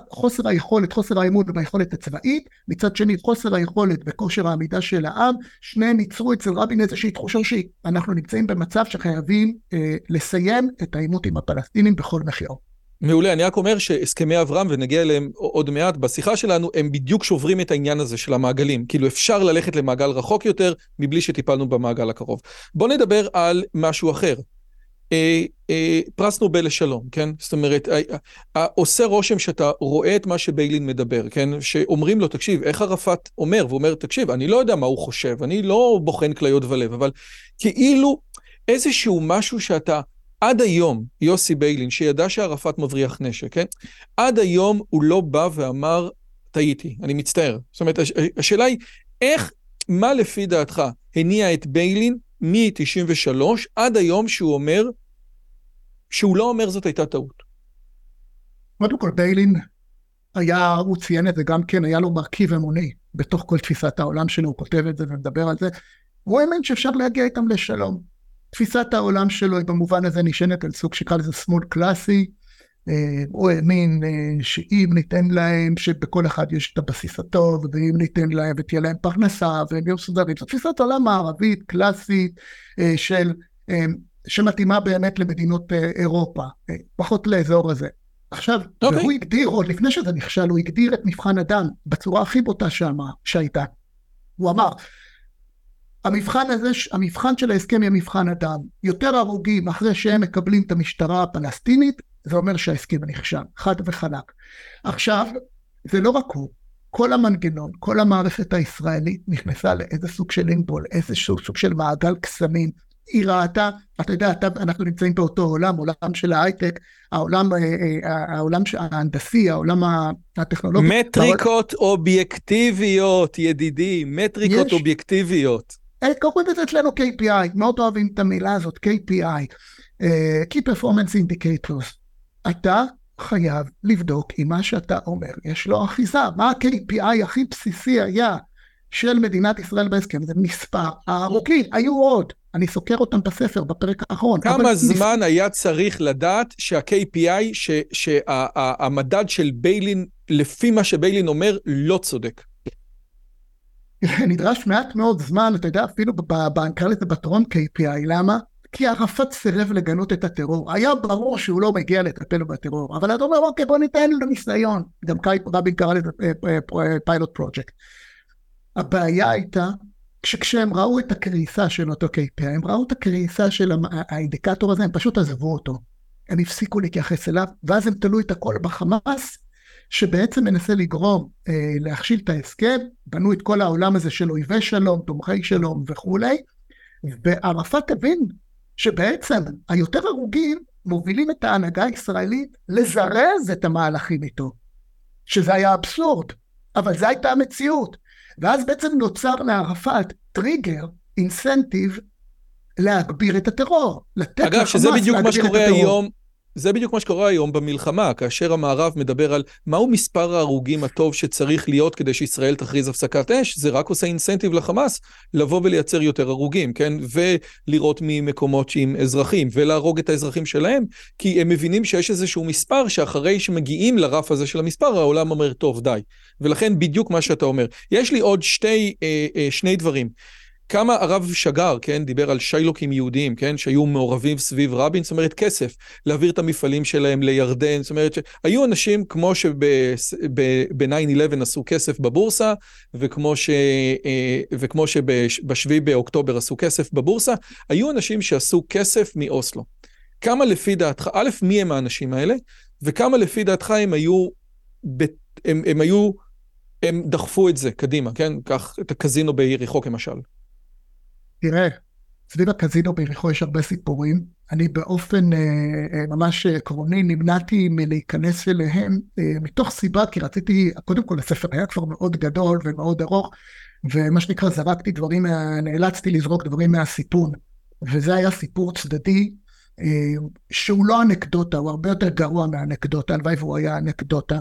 חוסר היכולת, חוסר האמון והיכולת הצבאית, מצד שני חוסר היכולת וכושר העמידה של העם, שניהם ייצרו אצל רבין איזושהי תחושה שאנחנו נמצאים במצב שחייבים אה, לסיים את העימות עם הפלסטינים בכל מחיר. מעולה, אני רק אומר שהסכמי אברהם, ונגיע אליהם עוד מעט בשיחה שלנו, הם בדיוק שוברים את העניין הזה של המעגלים, כאילו אפשר ללכת למעגל רחוק יותר, מבלי שטיפלנו במעגל הקרוב. בואו נדבר על משהו אחר. אה, אה, פרס נובל לשלום, כן? זאת אומרת, אה, אה, עושה רושם שאתה רואה את מה שביילין מדבר, כן? שאומרים לו, תקשיב, איך ערפאת אומר, והוא אומר, תקשיב, אני לא יודע מה הוא חושב, אני לא בוחן כליות ולב, אבל כאילו איזשהו משהו שאתה, עד היום, יוסי ביילין, שידע שערפאת מבריח נשק, כן? עד היום הוא לא בא ואמר, טעיתי, אני מצטער. זאת אומרת, הש, השאלה היא, איך, מה לפי דעתך הניע את ביילין מ-תשעים ושלוש עד היום שהוא אומר, שהוא לא אומר זאת הייתה טעות? קודם כל, ביילין היה, הוא ציין את זה גם כן, היה לו מרכיב אמוני, בתוך כל תפיסת העולם שלו, הוא כותב את זה ומדבר על זה, הוא האמן שאפשר להגיע איתם לשלום. תפיסת העולם שלו, במובן הזה, נשענת על סוג שקרא לזה שמאל קלאסי, הוא האמין שאם ניתן להם, שבכל אחד יש את הבסיס הטוב, ואם ניתן להם, ותהיה להם פרנסה, והם יהיו סודרים. זו תפיסת העולם הערבית, קלאסית, של, שמתאימה באמת למדינות אירופה, פחות לאזור הזה. עכשיו, okay. והוא הגדיר, עוד לפני שזה נכשל, הוא הגדיר את מבחן אדם, בצורה הכי בוטה שמה, שהייתה. הוא אמר, המבחן הזה, המבחן של ההסכם היא המבחן אדם. יותר הרוגים אחרי שהם מקבלים את המשטרה הפלסטינית, זה אומר שההסכם נכשל, חד וחלק. עכשיו, זה לא רק הוא, כל המנגנון, כל המערכת הישראלית נכנסה לאיזה סוג של לימבול, איזה סוג של מעגל קסמים. היא ראתה, אתה יודע, אנחנו נמצאים באותו עולם, עולם של ההייטק, העולם, העולם ההנדסי, העולם הטכנולוגי. מטריקות אובייקטיביות, ידידי, מטריקות אובייקטיביות. קוראים את זה אצלנו K P I, מאוד אוהבים את המילה הזאת, K P I, Key Performance Indicators. אתה חייב לבדוק עם מה שאתה אומר, יש לו אחיזה, מה ה-K P I הכי בסיסי היה של מדינת ישראל בהסכם, זה מספר הארוכים, היו עוד, אני סוקר אותם בספר בפרק האחרון. כמה זמן היה צריך לדעת שה-K P I, שהמדד של ביילין, לפי מה שביילין אומר, לא צודק? נדרש מעט מאוד זמן, אתה יודע, אפילו בהנקר לזה בטרום K P I, למה? כי ערפאת סירב לגנות את הטרור, היה ברור שהוא לא מגיע לטפל בטרור, אבל אתה אומר, אוקיי, בוא ניתן לו ניסיון, גם רבין קרא לזה פיילוט פרוג'קט. הבעיה הייתה, שכשהם ראו את הקריסה של אותו K P I, הם ראו את הקריסה של האינדיקטור הזה, הם פשוט עזבו אותו, הם הפסיקו להתייחס אליו, ואז הם תלו את הכל בחמאס, שבעצם מנסה לגרום אה, להכשיל את ההסכם, בנו את כל העולם הזה של אויבי שלום, תומכי שלום וכו'. וערפאת הבין שבעצם היותר הרוגים מובילים את ההנהגה הישראלית לזרז את המהלכים איתו, שזה היה אבסורד, אבל זו הייתה המציאות. ואז בעצם נוצר מערפאת טריגר, אינסנטיב, להגביר את הטרור, לתת אגב, לחמאס להגביר את הטרור. היום... זה בדיוק מה שקורה היום במלחמה, כאשר המערב מדבר על מהו מספר ההרוגים הטוב שצריך להיות כדי שישראל תכריז הפסקת אש, זה רק עושה אינסנטיב לחמאס לבוא ולייצר יותר הרוגים, כן? ולראות ממקומות עם אזרחים, ולהרוג את האזרחים שלהם, כי הם מבינים שיש איזשהו מספר שאחרי שמגיעים לרף הזה של המספר, העולם אומר טוב די. ולכן בדיוק מה שאתה אומר. יש לי עוד שתי, שני דברים. כמה הרב שגר, כן, דיבר על שיילוקים יהודיים, כן, שהיו מעורבים סביב רבין, זאת אומרת כסף, להעביר את המפעלים שלהם לירדן, זאת אומרת שהיו אנשים כמו שב-תשע אחת עשרה עשו כסף בבורסה, וכמו ש... וכמו שבשביעי באוקטובר עשו כסף בבורסה, היו אנשים שעשו כסף מאוסלו. כמה לפי דעתך, א', מי הם האנשים האלה, וכמה לפי דעתך הם היו, הם, הם היו, הם דחפו את זה קדימה, כן, כך את הקזינו ביריחו כמשל. תראה, סביב הקזינו ביריחו יש הרבה סיפורים, אני באופן אה, אה, ממש עקרוני נמנעתי מלהיכנס אליהם, אה, מתוך סיבה, כי רציתי, קודם כל הספר היה כבר מאוד גדול ומאוד ארוך, ומה שנקרא זרקתי דברים, נאלצתי לזרוק דברים מהסיפון, וזה היה סיפור צדדי, שהוא לא אנקדוטה, הוא הרבה יותר גרוע מהאנקדוטה, הלוואי והוא היה אנקדוטה,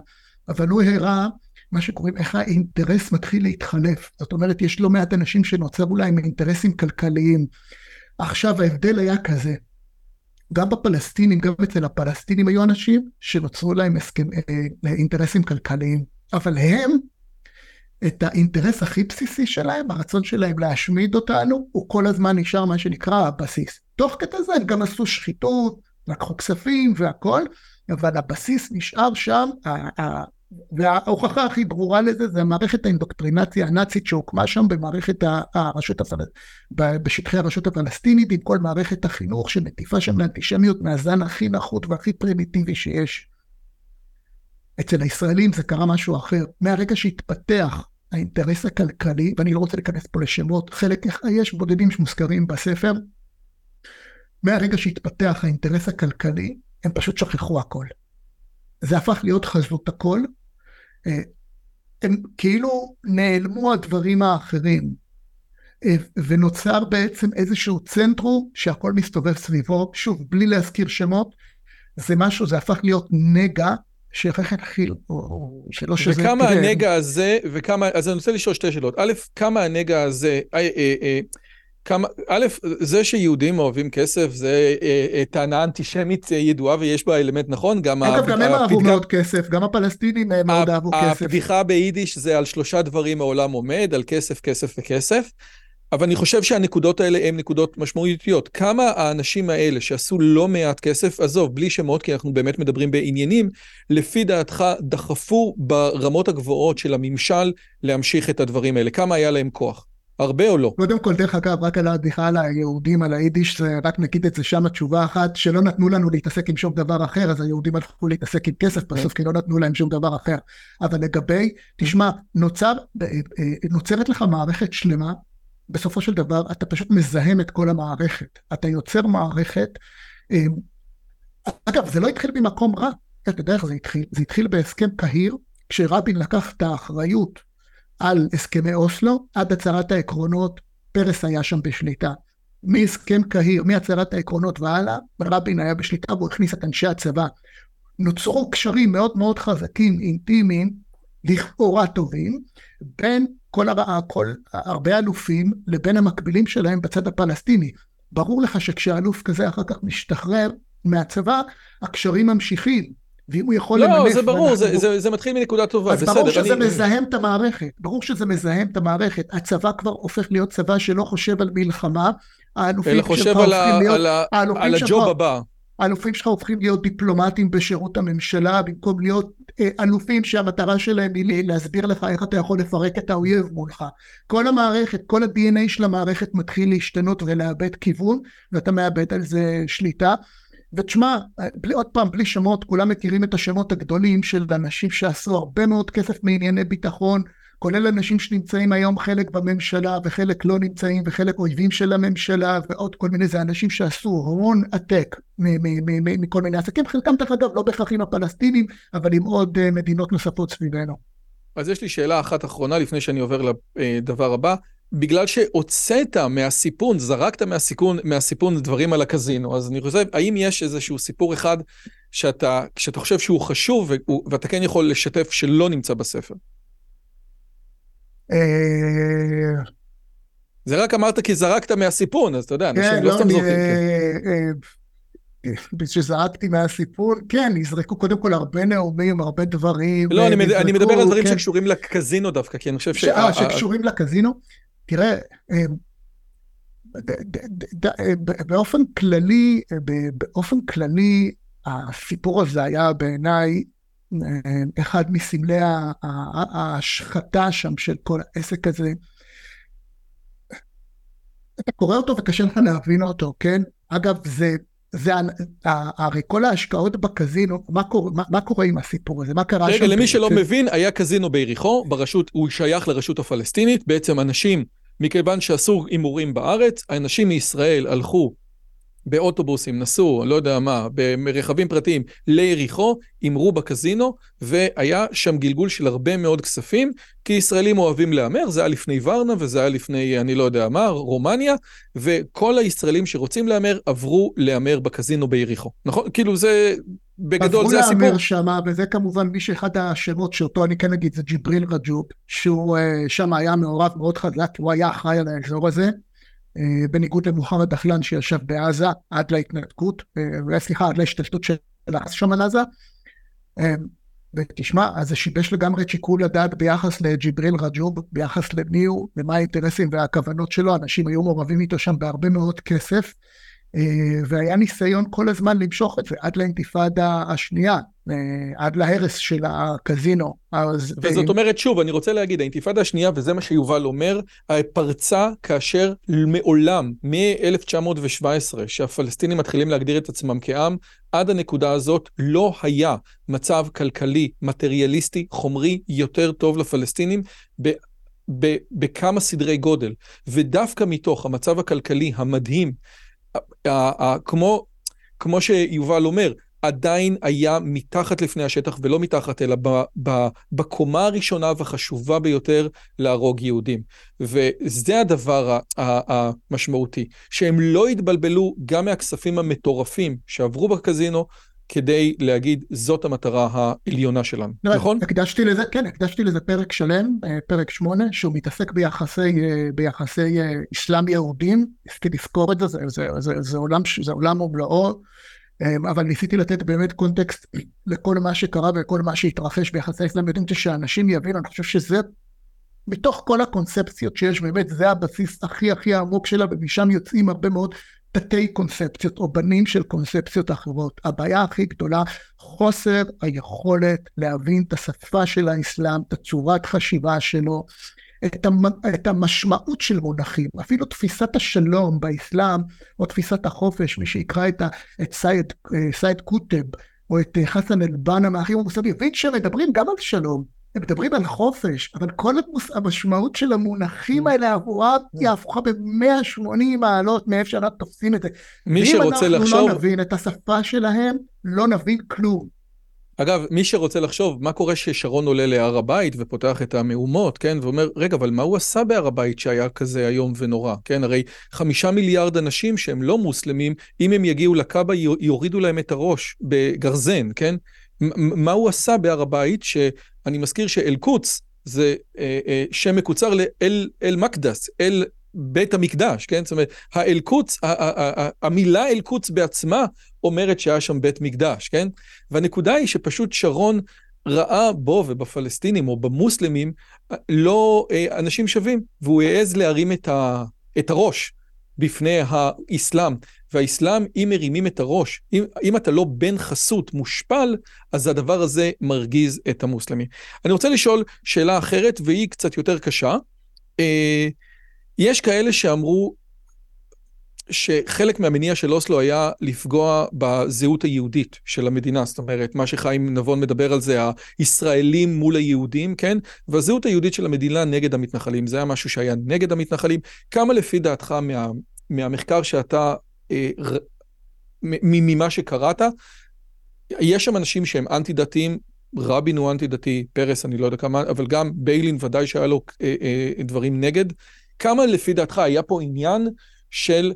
אבל הוא הראה מה שקוראים, איך האינטרס מתחיל להתחלף. זאת אומרת, יש לא מעט אנשים שנוצר אולי מאינטרסים כלכליים. עכשיו ההבדל היה כזה, גם בפלסטינים, גם אצל הפלסטינים היו אנשים שנוצרו להם הסכם, אינטרסים כלכליים, אבל הם, את האינטרס הכי בסיסי שלהם, הרצון שלהם להשמיד אותנו, הוא כל הזמן נשאר מה שנקרא הבסיס. תוך כדי זה הם גם עשו שחיתות, לקחו כספים והכל, אבל הבסיס נשאר שם, וההוכחה הכי ברורה לזה, זה מערכת האינדוקטרינציה הנאצית שהוקמה שם במערכת הרשות הפלסטינית, בשטחי הרשות הפלסטינית, עם כל מערכת החינוך שמטיפה שם לאנטישמיות מהזן הכי נחות והכי פרימיטיבי שיש. אצל הישראלים זה קרה משהו אחר. מהרגע שהתפתח האינטרס הכלכלי, ואני לא רוצה להיכנס פה לשמות, חלק יש בודדים שמוזכרים בספר, מהרגע שהתפתח האינטרס הכלכלי, הם פשוט שכחו הכל. זה הפך להיות חזות הכל. הם כאילו נעלמו הדברים האחרים, ונוצר בעצם איזשהו צנטרו שהכל מסתובב סביבו, שוב, בלי להזכיר שמות, זה משהו, זה הפך להיות נגע, שכן חיל, או שלא שזה... וכמה הנגע הזה, וכמה, אז אני רוצה לשאול שתי שאלות. א', כמה הנגע הזה, א', זה שיהודים אוהבים כסף, זה טענה אנטישמית ידועה, ויש בה אלמנט נכון, גם הם אהבו מאוד כסף, גם הפלסטינים מאוד אהבו כסף. הפדיחה ביידיש זה על שלושה דברים העולם עומד, על כסף, כסף וכסף, אבל אני חושב שהנקודות האלה הן נקודות משמעותיות. כמה האנשים האלה שעשו לא מעט כסף, עזוב, בלי שמות, כי אנחנו באמת מדברים בעניינים, לפי דעתך דחפו ברמות הגבוהות של הממשל להמשיך את הדברים האלה? כמה היה להם כוח? הרבה או לא? קודם כל, דרך אגב, רק על ההדיחה על היהודים, על היידיש, רק נגיד את זה שם התשובה אחת, שלא נתנו לנו להתעסק עם שום דבר אחר, אז היהודים הלכו להתעסק עם כסף, בסוף כי לא נתנו להם שום דבר אחר. אבל לגבי, תשמע, נוצר, נוצרת לך מערכת שלמה, בסופו של דבר אתה פשוט מזהם את כל המערכת, אתה יוצר מערכת, אגב זה לא התחיל במקום רע, אתה יודע איך זה התחיל, זה התחיל בהסכם קהיר, כשרבין לקח את האחריות על הסכמי אוסלו, עד הצהרת העקרונות, פרס היה שם בשליטה, מהסכם קהיר, מהצהרת העקרונות והלאה, רבין היה בשליטה והוא הכניס את אנשי הצבא, נוצרו קשרים מאוד מאוד חזקים, אינטימיים, לכאורה טובים, בין כל הרעה, כל הרבה אלופים, לבין המקבילים שלהם בצד הפלסטיני. ברור לך שכשאלוף כזה אחר כך משתחרר מהצבא, הקשרים ממשיכים, ואם הוא יכול למנף... לא, זה ברור, זה, זה, זה מתחיל מנקודה טובה. אז בסדר, ברור שזה אני... מזהם את המערכת, ברור שזה מזהם את המערכת. הצבא כבר הופך להיות צבא שלא חושב על מלחמה, אלא חושב על, ה... להיות, על, ה... על הג'וב שפה... הבא. האלופים שלך הופכים להיות דיפלומטים בשירות הממשלה, במקום להיות אלופים שהמטרה שלהם היא להסביר לך איך אתה יכול לפרק את האויב מולך. כל המערכת, כל ה-די אן איי של המערכת מתחיל להשתנות ולאבד כיוון, ואתה מאבד על זה שליטה. ותשמע, עוד פעם, בלי שמות, כולם מכירים את השמות הגדולים של אנשים שעשו הרבה מאוד כסף מענייני ביטחון, כולל אנשים שנמצאים היום חלק בממשלה, וחלק לא נמצאים, וחלק אויבים של הממשלה, ועוד כל מיני, זה אנשים שעשו הון עתק מכל מיני עסקים, חלקם דרך אגב, לא בהכרח עם הפלסטינים, אבל עם עוד מדינות נוספות סביבנו. אז יש לי שאלה אחת אחרונה, לפני שאני עובר לדבר הבא, בגלל שהוצאת מהסיפון, זרקת מהסיפון, מהסיפון דברים על הקזינו, אז אני חושב, האם יש איזשהו סיפור אחד, שאתה, שאתה חושב שהוא חשוב, ואתה כן יכול לשתף שלא נמצא בספר? זה רק אמרת כי זרקת מהסיפון, אז אתה יודע, אנשים לא סתם זורקים. שזרקתי מהסיפון, כן, נזרקו קודם כל הרבה נאומים, הרבה דברים. לא, אני מדבר על דברים שקשורים לקזינו דווקא, כי אני חושב ש... שקשורים לקזינו? תראה, באופן כללי, באופן כללי, הסיפור הזה היה בעיניי, אחד מסמלי ההשחתה שם של כל העסק הזה, אתה קורא אותו וקשה לך להבין אותו, כן? אגב, זה, זה, הרי כל ההשקעות בקזינו, מה קורה, מה, מה קורה עם הסיפור הזה? מה קרה רגע, שם? למי שלא מבין, היה קזינו ביריחו, ברשות, הוא שייך לרשות הפלסטינית, בעצם אנשים, מכיוון שעשו אימורים בארץ, האנשים מישראל הלכו באוטובוסים, נסו, לא יודע מה, ברכבים פרטיים, ליריחו, אמרו בקזינו, והיה שם גלגול של הרבה מאוד כספים, כי ישראלים אוהבים לאמר, זה היה לפני ורנה, וזה היה לפני, אני לא יודע מה, רומניה, וכל הישראלים שרוצים לאמר, עברו לאמר בקזינו ביריחו. נכון? כאילו זה, בגדול זה הסיפור. עברו לאמר שמה, וזה כמובן מי שאחד השמות שאותו, אני כן אגיד, זה ג'יבריל רג'וב, שהוא שם היה מעורב מאוד חזק, הוא היה אחראי על האזור הזה, בניגוד למוחמד דחלן שישב בעזה עד להתנתקות, סליחה, עד להשתלטות של שם על עזה, ותשמע, אז זה שיבש לגמרי שיקול הדעת ביחס לג'יבריל רג'וב, ביחס למי הוא, ומה האינטרסים והכוונות שלו, אנשים היו מעורבים איתו שם בהרבה מאוד כסף, והיה ניסיון כל הזמן למשוך את זה, עד לאינטיפאדה השנייה, עד להרס של הקזינו. וזאת אומרת שוב, אני רוצה להגיד, האינטיפאדה השנייה, וזה מה שיובל אומר, פרצה כאשר מעולם, מ-אלף תשע מאות שבע עשרה, שהפלסטינים מתחילים להגדיר את עצמם כעם, עד הנקודה הזאת לא היה מצב כלכלי, מטריאליסטי, חומרי, יותר טוב לפלסטינים, בעצם. בכמה סדרי גודל, ודווקא מתוך המצב הכלכלי המדהים, כמו, כמו שיובל אומר, עדיין היה מתחת לפני השטח, ולא מתחת, אלא ב, ב, בקומה הראשונה והחשובה ביותר להרוג יהודים. וזה הדבר המשמעותי, שהם לא התבלבלו גם מהכספים המטורפים שעברו בקזינו, כדי להגיד, זאת המטרה העליונה שלנו, נכון? הקדשתי לזה, כן, הקדשתי לזה פרק שלם, פרק שמונה, שהוא מתעסק ביחסי, ביחסי אסלאם יהודים, ניסיתי לזכור את זה, זה, זה, זה, זה עולם, זה עולם ומלואו, אבל ניסיתי לתת באמת קונטקסט לכל מה שקרה וכל מה שהתרחש ביחסי אסלאם יהודים, שאנשים יבינו, אני חושב שזה, בתוך כל הקונספציות שיש באמת, זה הבסיס הכי הכי העמוק שלה, ומשם יוצאים הרבה מאוד תתי קונספציות או בנים של קונספציות אחרות. הבעיה הכי גדולה, חוסר היכולת להבין את השפה של האסלאם, את הצורת חשיבה שלו, את, המ... את המשמעות של מונחים, אפילו תפיסת השלום באסלאם, או תפיסת החופש, מי שיקרא את, ה... את סייד... סייד קוטב, או את חסן אל-בנה מהאחים המוסלמים, שמדברים גם על שלום, הם מדברים על חופש, אבל כל המשמעות של המונחים האלה עבורה היא הפוכה ב-מאה ושמונים מעלות מאיפה שאנחנו תופסים את זה. מי שרוצה לחשוב... ואם אנחנו לא נבין את השפה שלהם, לא נבין כלום. אגב, מי שרוצה לחשוב, מה קורה ששרון עולה להר הבית ופותח את המהומות, כן? ואומר, רגע, אבל מה הוא עשה בהר הבית שהיה כזה היום ונורא? כן, הרי חמישה מיליארד אנשים שהם לא מוסלמים, אם הם יגיעו לקאבה, יורידו להם את הראש בגרזן, כן? מה הוא עשה בהר הבית, שאני מזכיר שאל-קוץ זה שם מקוצר לאל-מקדס, אל בית המקדש, כן? זאת אומרת, האל-קוץ, המילה אל-קוץ בעצמה אומרת שהיה שם בית מקדש, כן? והנקודה היא שפשוט שרון ראה בו ובפלסטינים או במוסלמים לא אנשים שווים, והוא העז להרים את, ה, את הראש בפני האסלאם. והאסלאם, אם מרימים את הראש, אם, אם אתה לא בן חסות מושפל, אז הדבר הזה מרגיז את המוסלמים. אני רוצה לשאול שאלה אחרת, והיא קצת יותר קשה. אה, יש כאלה שאמרו שחלק מהמניע של אוסלו היה לפגוע בזהות היהודית של המדינה, זאת אומרת, מה שחיים נבון מדבר על זה, הישראלים מול היהודים, כן? והזהות היהודית של המדינה נגד המתנחלים, זה היה משהו שהיה נגד המתנחלים. כמה לפי דעתך מה, מהמחקר שאתה ממה שקראת, יש שם אנשים שהם אנטי דתיים, רבין הוא אנטי דתי, פרס אני לא יודע כמה, אבל גם ביילין ודאי שהיה לו דברים נגד. כמה לפי דעתך היה פה עניין של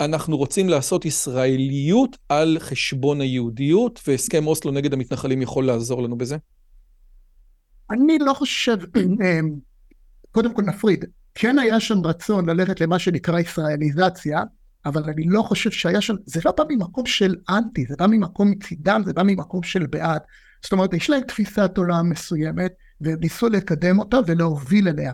אנחנו רוצים לעשות ישראליות על חשבון היהודיות, והסכם אוסלו נגד המתנחלים יכול לעזור לנו בזה? אני לא חושב, קודם כל נפריד, כן היה שם רצון ללכת למה שנקרא ישראליזציה, אבל אני לא חושב שהיה שם, זה לא בא ממקום של אנטי, זה בא ממקום מצידם, זה בא ממקום של בעד. זאת אומרת, יש להם תפיסת עולם מסוימת, והם ניסו לקדם אותה ולהוביל אליה.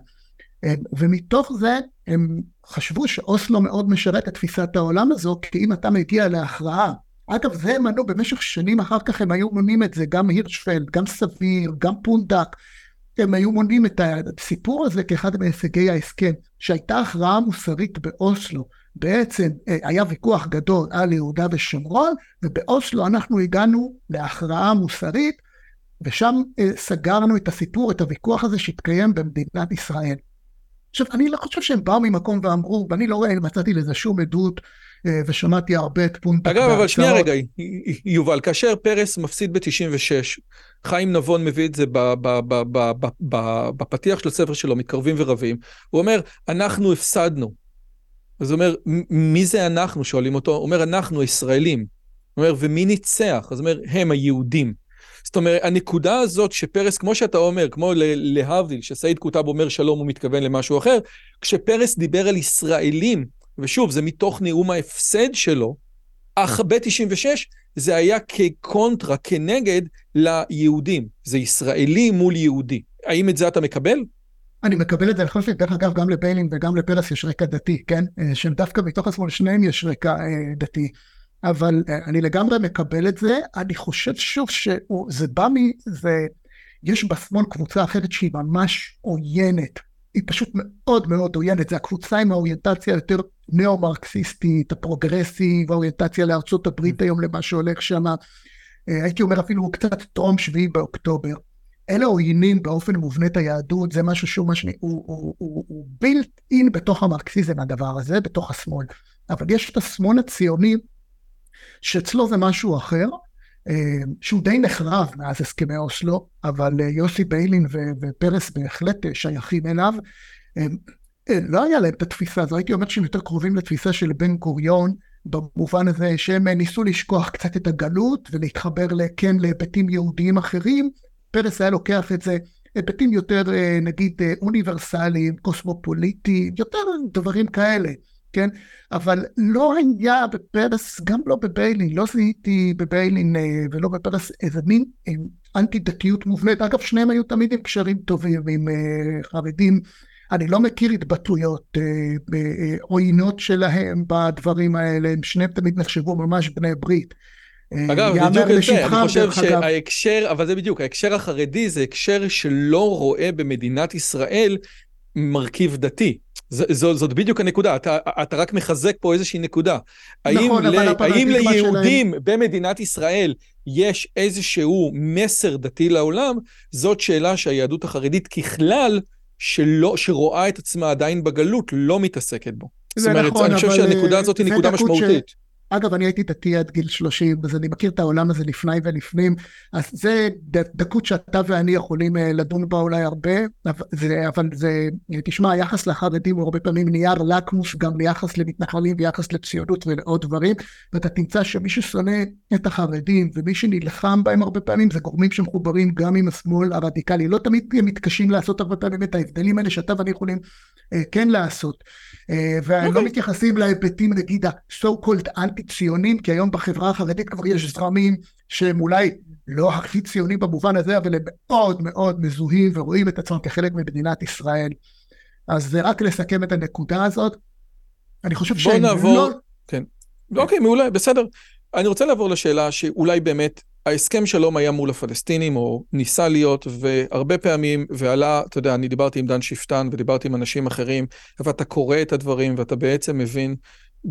ומתוך זה, הם חשבו שאוסלו מאוד משרת את תפיסת העולם הזו, כי אם אתה מגיע להכרעה, אגב, זה הם ענו במשך שנים אחר כך, הם היו מונים את זה, גם הירשפלד, גם סביר, גם פונדק, הם היו מונים את הסיפור הזה כאחד מהישגי ההסכם, שהייתה הכרעה מוסרית באוסלו, בעצם היה ויכוח גדול על יהודה ושומרון, ובאוסלו אנחנו הגענו להכרעה מוסרית, ושם סגרנו את הסיפור, את הוויכוח הזה שהתקיים במדינת ישראל. עכשיו, אני לא חושב שהם באו ממקום ואמרו, ואני לא רואה, מצאתי לזה שום עדות ושמעתי הרבה את פונטק. אגב, אבל שנייה רגע, יובל, כאשר פרס מפסיד ב-תשעים ושש, חיים נבון מביא את זה בפתיח של הספר שלו, מקרבים ורבים, הוא אומר, אנחנו הפסדנו. אז הוא אומר, מי זה אנחנו? שואלים אותו, הוא אומר, אנחנו ישראלים. הוא אומר, ומי ניצח? אז הוא אומר, הם היהודים. זאת אומרת, הנקודה הזאת שפרס, כמו שאתה אומר, כמו להבדיל, שסעיד קוטב אומר שלום, הוא מתכוון למשהו אחר, כשפרס דיבר על ישראלים, ושוב, זה מתוך נאום ההפסד שלו, אך ב-תשעים ושש, זה היה כקונטרה, כנגד ליהודים. זה ישראלי מול יהודי. האם את זה אתה מקבל? אני מקבל את זה, אני חושב שדרך אגב, גם לביילין וגם לפרס יש רקע דתי, כן? שהם דווקא מתוך עצמו, שניהם יש רקע דתי. אבל אני לגמרי מקבל את זה, אני חושב שוב שזה בא מי, זה, יש בשמאל קבוצה אחרת שהיא ממש עוינת, היא פשוט מאוד מאוד עוינת, זה הקבוצה עם האוריינטציה יותר נאו-מרקסיסטית, הפרוגרסיב, האוריינטציה לארצות הברית היום למה שהולך שם, הייתי אומר אפילו הוא קצת טרום שביעי באוקטובר, אלה עוינים באופן מובנית היהדות, זה משהו שהוא משני, הוא, הוא, הוא, הוא בילט אין בתוך המרקסיזם הדבר הזה, בתוך השמאל, אבל יש את השמאל הציוני, שאצלו זה משהו אחר, שהוא די נחרב מאז הסכמי אוסלו, אבל יוסי ביילין ופרס בהחלט שייכים אליו, לא היה להם את התפיסה הזו, הייתי אומר שהם יותר קרובים לתפיסה של בן גוריון, במובן הזה שהם ניסו לשכוח קצת את הגלות, ולהתחבר כן להיבטים יהודיים אחרים, פרס היה לוקח את זה, היבטים יותר נגיד אוניברסליים, קוסמופוליטיים, יותר דברים כאלה, כן? אבל לא היה בפרס, גם לא בביילין, לא זיהיתי בביילין ולא בפרס איזה מין אנטי דתיות מובנית, אגב שניהם היו תמיד עם קשרים טובים עם חרדים, אני לא מכיר התבטאויות עוינות שלהם בדברים האלה, הם שניהם תמיד נחשבו ממש בני ברית. אגב, בדיוק את זה, אני חושב שההקשר, אבל זה בדיוק, ההקשר החרדי זה הקשר שלא רואה במדינת ישראל מרכיב דתי. זאת בדיוק הנקודה, אתה רק מחזק פה איזושהי נקודה. האם ליהודים במדינת ישראל יש איזשהו מסר דתי לעולם? זאת שאלה שהיהדות החרדית ככלל שרואה את עצמה עדיין בגלות לא מתעסקת בו. זאת אומרת, אני חושב שהנקודה הזאת היא נקודה משמעותית. אגב, אני הייתי דתי עד גיל שלושים, אז אני מכיר את העולם הזה לפני ולפנים, אז זה דקות שאתה ואני יכולים לדון בה אולי הרבה, אבל זה, תשמע, היחס לחרדים הוא הרבה פעמים נייר לקמוס, גם ליחס למתנחלים ויחס לציונות ולעוד דברים, ואתה תמצא שמי ששונא את החרדים ומי שנלחם בהם הרבה פעמים, זה גורמים שמחוברים גם עם השמאל הרדיקלי, לא תמיד הם מתקשים לעשות הרבה פעמים את ההבדלים האלה שאתה ואני יכולים כן לעשות, והם לא מתייחסים להיבטים נגיד ה-so-called אנטי-ציונים, כי היום בחברה החרדית כבר יש זרמים שהם אולי לא הכי ציונים במובן הזה, אבל הם מאוד מאוד מזוהים ורואים את עצמם כחלק ממדינת ישראל. אז רק לסכם את הנקודה הזאת, אני חושב ש... בוא נעבור, כן. אוקיי, מעולה, בסדר. אני רוצה לעבור לשאלה שאולי באמת ההסכם שלום היה מול הפלסטינים, או ניסה להיות, והרבה פעמים, ועלה, אתה יודע, אני דיברתי עם דן שפטן, ודיברתי עם אנשים אחרים, ואתה קורא את הדברים, ואתה בעצם מבין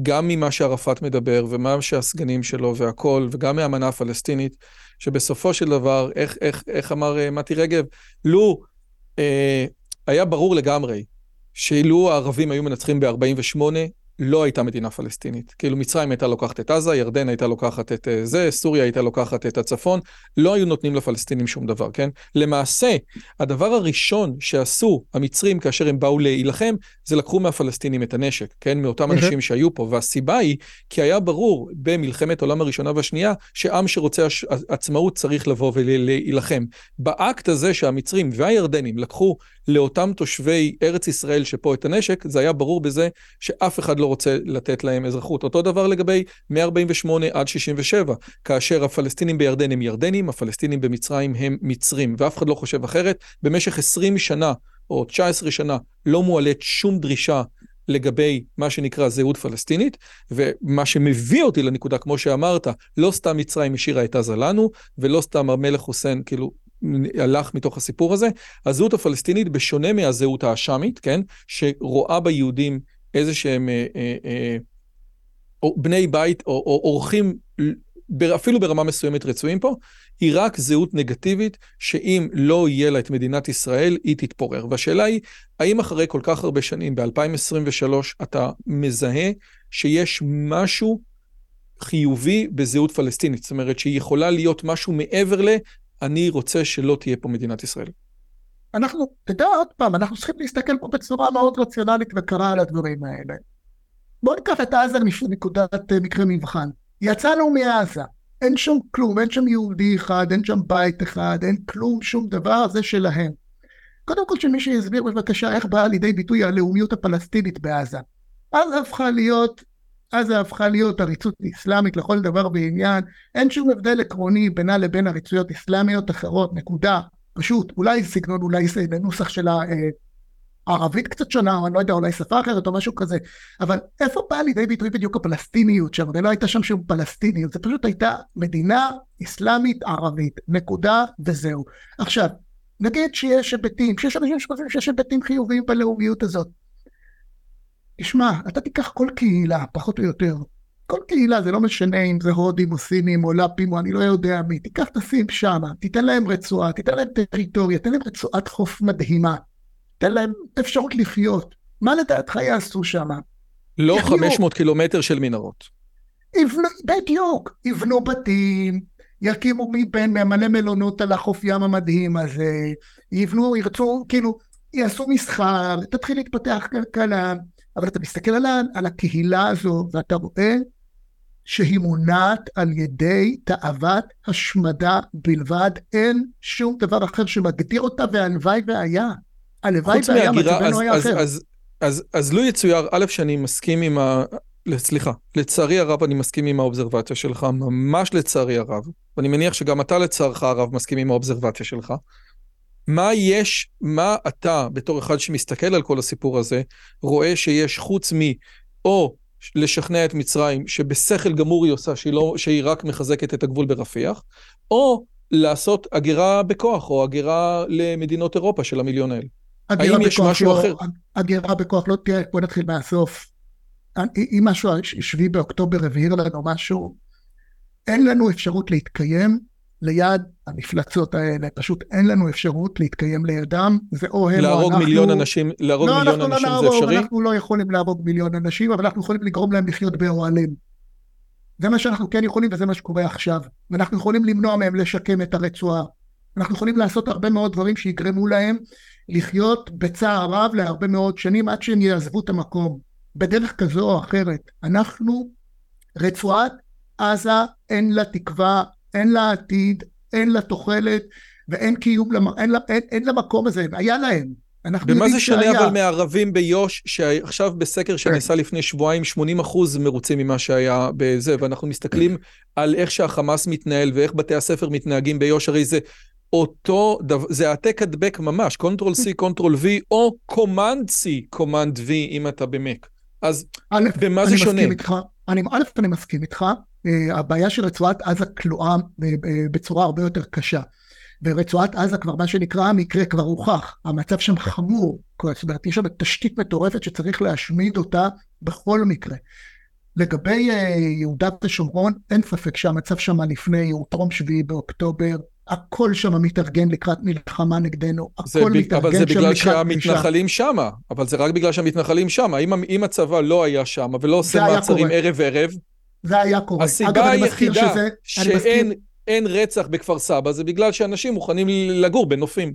גם ממה שערפאת מדבר, ומה שהסגנים שלו, והכל, וגם מהאמנה הפלסטינית, שבסופו של דבר, איך, איך, איך אמר מתי רגב, לו, אה, היה ברור לגמרי, שאילו הערבים היו מנצחים ב-ארבעים ושמונה, לא הייתה מדינה פלסטינית. כאילו מצרים הייתה לוקחת את עזה, ירדן הייתה לוקחת את זה, סוריה הייתה לוקחת את הצפון, לא היו נותנים לפלסטינים שום דבר, כן? למעשה, הדבר הראשון שעשו המצרים כאשר הם באו להילחם, זה לקחו מהפלסטינים את הנשק, כן? מאותם אנשים שהיו פה, והסיבה היא, כי היה ברור במלחמת העולם הראשונה והשנייה, שעם שרוצה עצמאות צריך לבוא ולהילחם. באקט הזה שהמצרים והירדנים לקחו לאותם תושבי ארץ ישראל שפה את הנשק, זה היה ברור בזה שאף אחד לא רוצה לתת להם אזרחות. אותו דבר לגבי מאה ארבעים ושמונה עד שישים ושבע, כאשר הפלסטינים בירדן הם ירדנים, הפלסטינים במצרים הם מצרים, ואף אחד לא חושב אחרת. במשך עשרים שנה או תשע עשרה שנה לא מועלית שום דרישה לגבי מה שנקרא זהות פלסטינית, ומה שמביא אותי לנקודה, כמו שאמרת, לא סתם מצרים השאירה את עזה לנו, ולא סתם המלך חוסיין, כאילו, הלך מתוך הסיפור הזה. הזהות הפלסטינית בשונה מהזהות האשמית, כן? שרואה ביהודים איזה שהם אה, אה, אה, בני בית או, או אורחים אפילו ברמה מסוימת רצויים פה, היא רק זהות נגטיבית, שאם לא יהיה לה את מדינת ישראל, היא תתפורר. והשאלה היא, האם אחרי כל כך הרבה שנים, ב-אלפיים עשרים ושלוש, אתה מזהה שיש משהו חיובי בזהות פלסטינית? זאת אומרת, שהיא יכולה להיות משהו מעבר ל, אני רוצה שלא תהיה פה מדינת ישראל. אנחנו, תדע עוד פעם, אנחנו צריכים להסתכל פה בצורה מאוד רציונלית וקרה על הדברים האלה. בואו ניקח את עזה מנקודת מקרה מבחן. יצאנו מעזה, אין שום כלום, אין שם יהודי אחד, אין שם בית אחד, אין כלום, שום דבר, זה שלהם. קודם כל שמי שיסביר בבקשה איך באה לידי ביטוי הלאומיות הפלסטינית בעזה. עזה הפכה להיות, עזה הפכה להיות עריצות איסלאמית לכל דבר בעניין, אין שום הבדל עקרוני בינה לבין עריצויות איסלאמיות אחרות, נקודה, פשוט, אולי סגנון, אולי נוסח של ה... ערבית קצת שונה, אני לא יודע, אולי שפה אחרת או משהו כזה, אבל איפה באה לידי ביטוי בדיוק הפלסטיניות שם? ולא הייתה שם שום פלסטיניות, זה פשוט הייתה מדינה אסלאמית ערבית, נקודה וזהו. עכשיו, נגיד שיש היבטים, שיש אנשים שחושבים שיש היבטים חיוביים בלאומיות הזאת. תשמע, אתה תיקח כל קהילה, פחות או יותר, כל קהילה, זה לא משנה אם זה הודים או סינים או לפים או אני לא יודע מי, תיקח תשים שם, תיתן להם רצועה, תיתן להם טריטוריה, תיתן להם רצועת חוף מדהימה. תן להם אפשרות לחיות. מה לדעתך יעשו שם? לא יחיו. חמש מאות קילומטר של מנהרות. יבנו, בדיוק. יבנו בתים, יקימו מבין ממלא מלונות על החוף ים המדהים הזה, יבנו, ירצו, כאילו, יעשו מסחר, תתחיל להתפתח כלכלה, אבל אתה מסתכל על, על הקהילה הזו, ואתה רואה שהיא מונעת על ידי תאוות השמדה בלבד, אין שום דבר אחר שמגדיר אותה, והלוואי והיה. חוץ מהגירה, אז, אז, אז, אז, אז לא יצויר, א' שאני מסכים עם ה... סליחה, לצערי הרב אני מסכים עם האובזרבציה שלך, ממש לצערי הרב, ואני מניח שגם אתה לצערך הרב מסכים עם האובזרבציה שלך. מה יש, מה אתה, בתור אחד שמסתכל על כל הסיפור הזה, רואה שיש חוץ מ... או לשכנע את מצרים, שבשכל גמור היא עושה, שהיא, לא, שהיא רק מחזקת את הגבול ברפיח, או לעשות הגירה בכוח, או הגירה למדינות אירופה של המיליון האלה. האם יש משהו לא, אחר? הגירה בכוח לא תהיה, בוא נתחיל מהסוף. אם משהו שביעי באוקטובר הבהיר לנו משהו, אין לנו אפשרות להתקיים ליד המפלצות האלה, פשוט אין לנו אפשרות להתקיים לידם, זה או הם או אנחנו. להרוג מיליון אנשים, להרוג לא, מיליון אנשים לא זה אפשרי? לא, אנחנו לא יכולים להרוג מיליון אנשים, אבל אנחנו יכולים לגרום להם לחיות באוהלים. זה מה שאנחנו כן יכולים וזה מה שקורה עכשיו. ואנחנו יכולים למנוע מהם לשקם את הרצועה. אנחנו יכולים לעשות הרבה מאוד דברים שיגרמו להם לחיות בצער רב להרבה מאוד שנים עד שהם יעזבו את המקום. בדרך כזו או אחרת. אנחנו, רצועת עזה, אין לה תקווה, אין לה עתיד, אין לה תוחלת, ואין קיום, למ... אין, לה... אין, אין למקום הזה, היה להם. במה זה שונה אבל מערבים ביוש שעכשיו בסקר שנעשה לפני שבועיים שמונים אחוז מרוצים ממה שהיה בזה, ואנחנו מסתכלים על איך שהחמאס מתנהל ואיך בתי הספר מתנהגים ביוש, הרי זה אותו דבר, זה העתק הדבק ממש, קונטרול C, קונטרול V או קומנד C, קומנד V אם אתה במק. אז במה זה שונה? א', אני מסכים איתך, הבעיה של רצועת עזה כלואה בצורה הרבה יותר קשה. ורצועת עזה כבר מה שנקרא המקרה כבר הוכח, המצב שם חמור, זאת אומרת יש שם תשתית מטורפת שצריך להשמיד אותה בכל מקרה. לגבי יהודה ושומרון אין ספק שהמצב שם לפני הוא טרום שביעי באוקטובר, הכל שם מתארגן לקראת מלחמה נגדנו, הכל מתארגן שם לקראת מלחמה. אבל זה בגלל שהמתנחלים שם, אבל זה רק בגלל שהמתנחלים שם, אם הצבא לא היה שם ולא עושה מעצרים ערב ערב, זה היה קורה. הסיבה היחידה שאין... אין רצח בכפר סבא, זה בגלל שאנשים מוכנים לגור בנופים.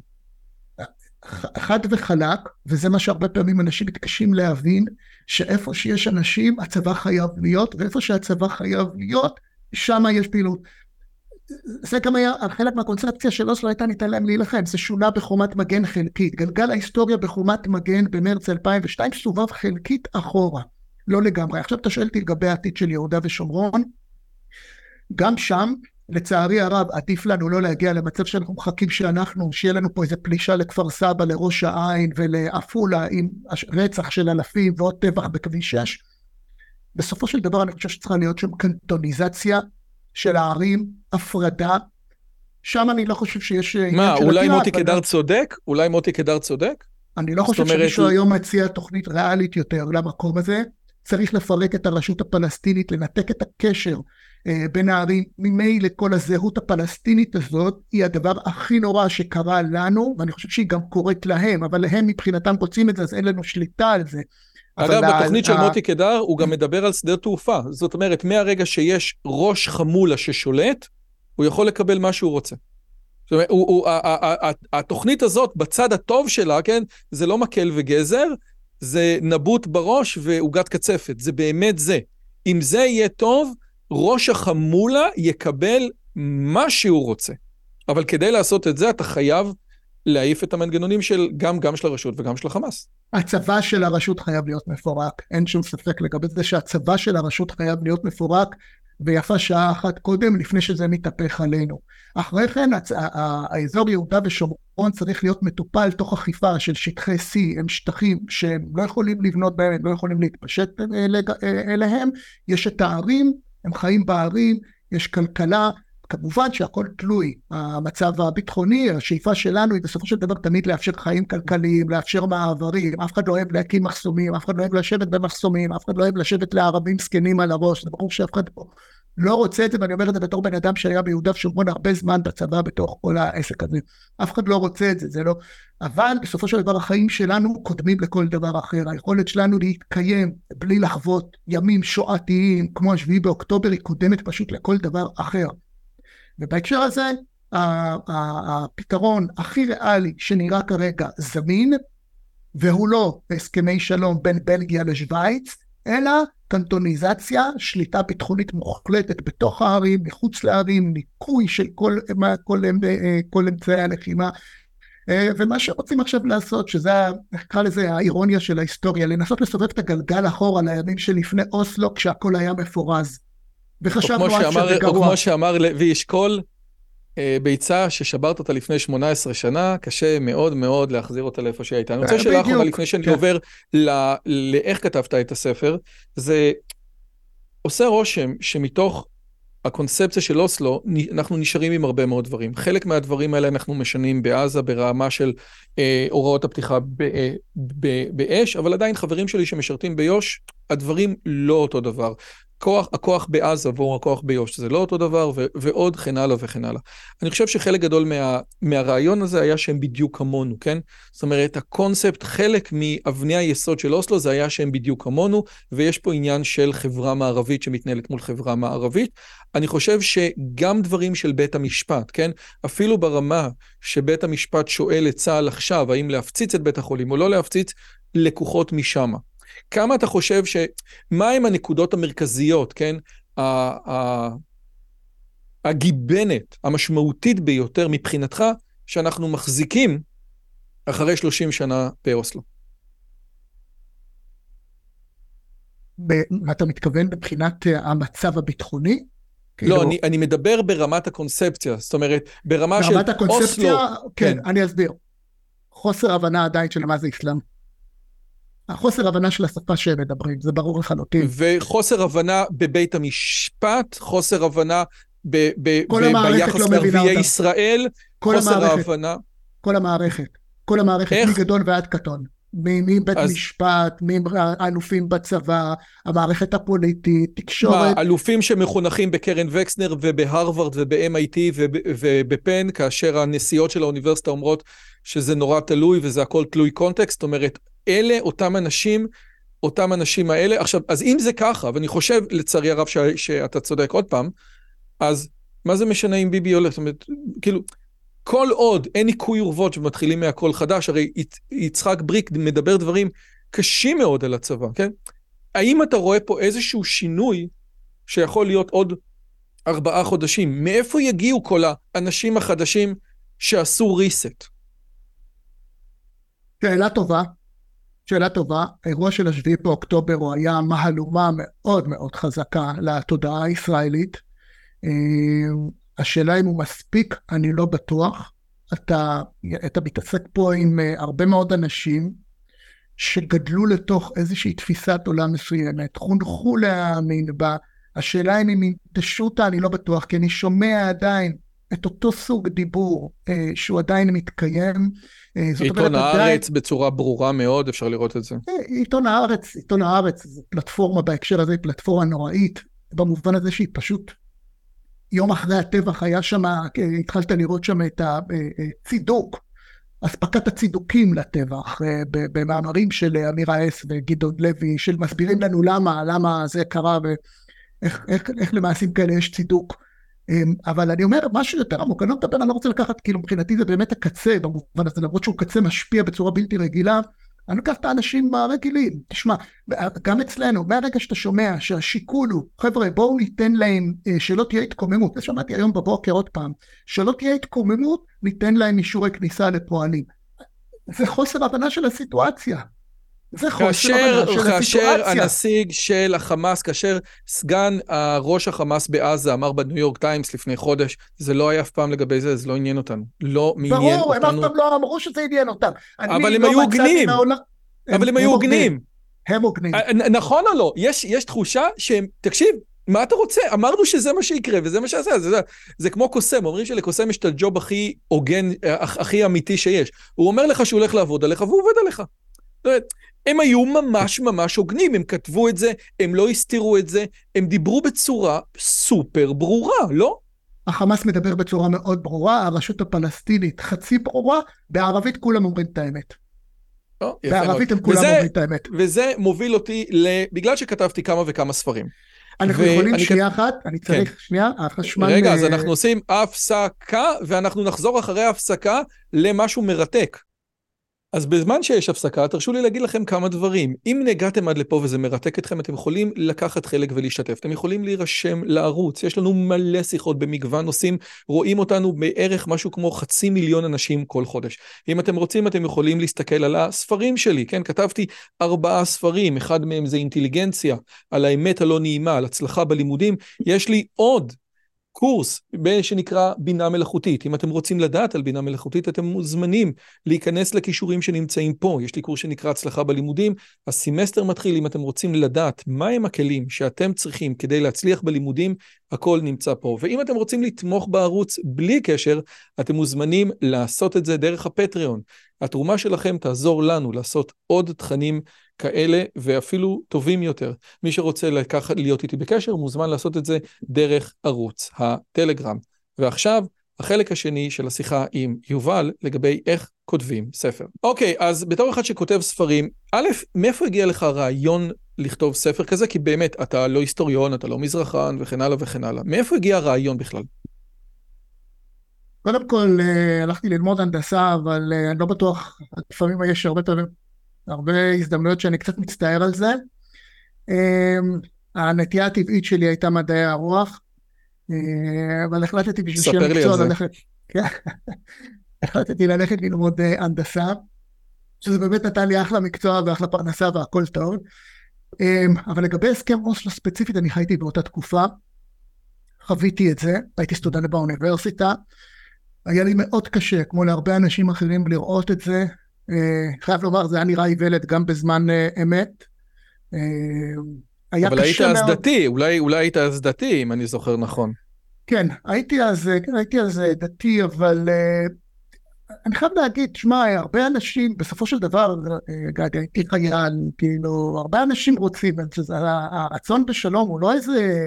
חד וחלק, וזה מה שהרבה פעמים אנשים מתקשים להבין, שאיפה שיש אנשים, הצבא חייב להיות, ואיפה שהצבא חייב להיות, שם יש פעילות. זה גם היה, חלק מהקונספציה של אוסלו הייתה ניתן להם להילחם, זה שונה בחומת מגן חלקית. גלגל ההיסטוריה בחומת מגן במרץ אלפיים ושתיים, סובב חלקית אחורה, לא לגמרי. עכשיו תשאלתי לגבי העתיד של יהודה ושומרון, גם שם, לצערי הרב, עדיף לנו לא להגיע למצב שאנחנו מחכים שאנחנו, שיהיה לנו פה איזה פלישה לכפר סבא, לראש העין ולאפולה עם רצח של אלפים ועוד טבח בכביש שש. בסופו של דבר אני חושב שצריכה להיות שם קנטוניזציה של הערים, הפרדה. שם אני לא חושב שיש... מה, אולי מוטי קדר צודק? אולי מוטי קדר צודק? אני לא חושב שמישהו היום מציע תוכנית ריאלית יותר למקום הזה. צריך לפרק את הרשות הפלסטינית, לנתק את הקשר בין הערים, ממילא כל הזהות הפלסטינית הזאת היא הדבר הכי נורא שקרה לנו, ואני חושב שהיא גם קורית להם, אבל להם מבחינתם רוצים את זה, אז אין לנו שליטה על זה. אגב, בתוכנית של מוטי קדר הוא גם מדבר על שדה תעופה, זאת אומרת, מהרגע שיש ראש חמולה ששולט, הוא יכול לקבל מה שהוא רוצה. זאת אומרת, התוכנית הזאת בצד הטוב שלה, זה לא מקל וגזר, זה נבוט בראש ועוגת קצפת, זה באמת זה. אם זה יהיה טוב, ראש החמולה יקבל מה שהוא רוצה. אבל כדי לעשות את זה, אתה חייב להעיף את המנגנונים של גם, גם של הרשות וגם של החמאס. הצבא של הרשות חייב להיות מפורק, אין שום ספק לגבי זה שהצבא של הרשות חייב להיות מפורק, ויפה שעה אחת קודם, לפני שזה מתהפך עלינו. אחרי כן, האזור יהודה ושומרון צריך להיות מטופל תוך אכיפה של שטחי C, הם שטחים שהם לא יכולים לבנות בהם, הם לא יכולים להתפשט אליהם, יש את הערים, הם חיים בערים, יש כלכלה, כמובן שהכל תלוי, המצב הביטחוני, השאיפה שלנו היא בסופו של דבר תמיד לאפשר חיים כלכליים, לאפשר מעברים, אף אחד לא אוהב להקים מחסומים, אף אחד לא אוהב לשבת במחסומים, אף אחד לא אוהב לשבת לערבים סקנים על הראש, זה ברור שאף אחד לא רוצה את זה, ואני אומר את זה בתור בן אדם שהיה ביהודה ושומרון הרבה זמן בצבא בתוך כל העסק הזה, אף אחד לא רוצה את זה, זה לא, אבל בסופו של דבר החיים שלנו קודמים לכל דבר אחר, היכולת שלנו להתקיים בלי לחוות ימים שואתיים, כמו השביעי באוקטובר, היא קודמת פשוט לכל דבר אחר. ובהקשר הזה, הפתרון הכי ריאלי שנראה כרגע זמין, והוא לא הסכמי שלום בין בלגיה לשוויץ, אלא קנטוניזציה, שליטה ביטחונית מוחלטת בתוך הערים, מחוץ לערים, ניקוי של כל, כל, כל אמצעי הלחימה, ומה שרוצים עכשיו לעשות, שזה, נקרא לזה, האירוניה של ההיסטוריה, לנסות לסובב את הגלגל אחורה לימים שלפני אוסלו, כשהכל היה מפורז. וחשבנו עד שזה גרוע. או כמו שאמר לוי אשכול, ביצה ששברת אותה לפני שמונה עשרה שנה, קשה מאוד מאוד להחזיר אותה לאיפה שהייתה. אני רוצה שאלה אחרונה לפני שאני עובר לאיך כתבת את הספר, זה עושה רושם שמתוך הקונספציה של אוסלו, אנחנו נשארים עם הרבה מאוד דברים. חלק מהדברים האלה אנחנו משנים בעזה, ברמה של הוראות הפתיחה באש, אבל עדיין חברים שלי שמשרתים ביוש, הדברים לא אותו דבר. כוח, הכוח בעזה ועבור הכוח ביוש, זה לא אותו דבר, ו, ועוד כן הלאה וכן הלאה. אני חושב שחלק גדול מה, מהרעיון הזה היה שהם בדיוק כמונו, כן? זאת אומרת, הקונספט, חלק מאבני היסוד של אוסלו, זה היה שהם בדיוק כמונו, ויש פה עניין של חברה מערבית שמתנהלת מול חברה מערבית. אני חושב שגם דברים של בית המשפט, כן? אפילו ברמה שבית המשפט שואל את צה"ל עכשיו, האם להפציץ את בית החולים או לא להפציץ, לקוחות משם. כמה אתה חושב ש... מה הם הנקודות המרכזיות, כן? הגיבנת המשמעותית ביותר מבחינתך, שאנחנו מחזיקים אחרי שלושים שנה באוסלו? אתה מתכוון מבחינת המצב הביטחוני? לא, אני מדבר ברמת הקונספציה, זאת אומרת, ברמה של אוסלו... כן, אני אסביר. חוסר הבנה עדיין של מה זה אסלאם. החוסר הבנה של השפה שהם מדברים, זה ברור לחלוטין. וחוסר הבנה בבית המשפט, חוסר הבנה ב- ב- ב- ביחס לא לערביי ישראל, חוסר המערכת, ההבנה. כל המערכת, כל המערכת, איך? מגדול ועד קטון. מבית אז... משפט, מאלופים בצבא, המערכת הפוליטית, תקשורת. מה, אלופים שמחונכים בקרן וקסנר ובהרווארד וב-אם איי טי ובפן, כאשר הנסיעות של האוניברסיטה אומרות שזה נורא תלוי וזה הכל תלוי קונטקסט, זאת אומרת, אלה, אותם אנשים, אותם אנשים האלה. עכשיו, אז אם זה ככה, ואני חושב לצערי הרב ש... שאתה צודק עוד פעם, אז מה זה משנה אם ביבי הולך? זאת אומרת, כאילו, כל עוד אין ניקוי אורוות שמתחילים מהכל חדש, הרי יצחק בריק מדבר דברים קשים מאוד על הצבא, כן? האם אתה רואה פה איזשהו שינוי שיכול להיות עוד ארבעה חודשים? מאיפה יגיעו כל האנשים החדשים שעשו ריסט? שאלה טובה. שאלה טובה, האירוע של השביעי באוקטובר הוא היה מהלומה מאוד מאוד חזקה לתודעה הישראלית. השאלה אם הוא מספיק, אני לא בטוח. אתה, אתה מתעסק פה עם הרבה מאוד אנשים שגדלו לתוך איזושהי תפיסת עולם מסוימת, חונכו להאמין בה. השאלה אם הם ינטשו אותה, אני לא בטוח, כי אני שומע עדיין את אותו סוג דיבור אה, שהוא עדיין מתקיים. אה, עיתון הארץ עדיין... בצורה ברורה מאוד, אפשר לראות את זה. אה, עיתון הארץ, עיתון הארץ, זו פלטפורמה בהקשר הזה, פלטפורמה נוראית, במובן הזה שהיא פשוט, יום אחרי הטבח היה שם, התחלת לראות שם את הצידוק, הספקת הצידוקים לטבח, במאמרים של אמיר האס וגדעון לוי, של מסבירים לנו למה, למה זה קרה, ואיך איך, איך למעשים כאלה יש צידוק. אבל אני אומר משהו יותר עמוק, אני לא מדבר, אני לא רוצה לקחת, כאילו מבחינתי זה באמת הקצה, במובן הזה, למרות שהוא קצה משפיע בצורה בלתי רגילה, אני לוקח את האנשים מהרגילים, תשמע, גם אצלנו, מהרגע שאתה שומע שהשיקול הוא, חבר'ה בואו ניתן להם, שלא תהיה התקוממות, זה שמעתי היום בבוקר עוד פעם, שלא תהיה התקוממות, ניתן להם אישורי כניסה לפועלים. זה חוסר הבנה של הסיטואציה. זה חוסר הבנה של הסיטואציה. כאשר הנסיג של החמאס, כאשר סגן ראש החמאס בעזה אמר בניו יורק טיימס לפני חודש, זה לא היה אף פעם לגבי זה, זה לא עניין אותנו. לא מעניין ברור, אותנו. ברור, הם אף פעם לא אמרו שזה עניין אותנו. אבל הם לא היו הוגנים. העול... אבל הם, הם היו הוגנים. הם הוגנים. נכון או לא? יש, יש תחושה שהם, תקשיב, מה אתה רוצה? אמרנו שזה מה שיקרה, וזה מה שעשה. זה, זה, זה כמו קוסם, אומרים שלקוסם יש את הג'וב הכי הוגן, הכי אמיתי שיש. הוא אומר לך שהוא הולך לעבוד עליך, והוא עובד עליך. זאת אומרת, הם היו ממש ממש הוגנים, הם כתבו את זה, הם לא הסתירו את זה, הם דיברו בצורה סופר ברורה, לא? החמאס מדבר בצורה מאוד ברורה, הרשות הפלסטינית חצי ברורה, בערבית כולם אומרים את האמת. לא, בערבית הם כולם וזה, אומרים את האמת. וזה מוביל אותי, בגלל שכתבתי כמה וכמה ספרים. אנחנו יכולים שנייה כת... אחת, אני צריך כן. שנייה, החשמל... רגע, מ... אז אנחנו עושים הפסקה, ואנחנו נחזור אחרי ההפסקה למשהו מרתק. אז בזמן שיש הפסקה, תרשו לי להגיד לכם כמה דברים. אם נגעתם עד לפה וזה מרתק אתכם, אתם יכולים לקחת חלק ולהשתתף. אתם יכולים להירשם לערוץ. יש לנו מלא שיחות במגוון נושאים. רואים אותנו בערך משהו כמו חצי מיליון אנשים כל חודש. אם אתם רוצים, אתם יכולים להסתכל על הספרים שלי. כן, כתבתי ארבעה ספרים. אחד מהם זה אינטליגנציה, על האמת הלא נעימה, על הצלחה בלימודים. יש לי עוד קורס שנקרא בינה מלאכותית. אם אתם רוצים לדעת על בינה מלאכותית, אתם מוזמנים להיכנס לכישורים שנמצאים פה. יש לי קורס שנקרא הצלחה בלימודים. הסמסטר מתחיל, אם אתם רוצים לדעת מהם הכלים שאתם צריכים כדי להצליח בלימודים, הכל נמצא פה. ואם אתם רוצים לתמוך בערוץ בלי קשר, אתם מוזמנים לעשות את זה דרך הפטריון. התרומה שלכם תעזור לנו לעשות עוד תכנים כאלה ואפילו טובים יותר. מי שרוצה לקחת, להיות איתי בקשר מוזמן לעשות את זה דרך ערוץ הטלגרם. ועכשיו החלק השני של השיחה עם יובל לגבי איך כותבים ספר. אוקיי, אז בתור אחד שכותב ספרים, א', מאיפה הגיע לך רעיון לכתוב ספר כזה? כי באמת אתה לא היסטוריון, אתה לא מזרחן וכן הלאה וכן הלאה. מאיפה הגיע הרעיון בכלל? קודם כל, הלכתי ללמוד הנדסה, אבל אני לא בטוח, לפעמים יש הרבה פעמים, הרבה הזדמנויות שאני קצת מצטער על זה. הנטייה הטבעית שלי הייתה מדעי הרוח, אבל החלטתי בשביל המקצוע ללכת, החלטתי ללכת ללמוד הנדסה, שזה באמת נתן לי אחלה מקצוע ואחלה פרנסה והכל טוב, אבל לגבי הסכם אוסלו ספציפית, אני חייתי באותה תקופה, חוויתי את זה, הייתי סטודנט באוניברסיטה, היה לי מאוד קשה, כמו להרבה אנשים אחרים, לראות את זה. חייב לומר, זה היה נראה איוולת גם בזמן אמת. אבל היית אז דתי, אולי היית אז דתי, אם אני זוכר נכון. כן, הייתי אז, הייתי אז דתי, אבל אני חייב להגיד, שמע, הרבה אנשים, בסופו של דבר, גדי, הייתי חייל, כאילו, הרבה אנשים רוצים, הרצון בשלום הוא לא איזה...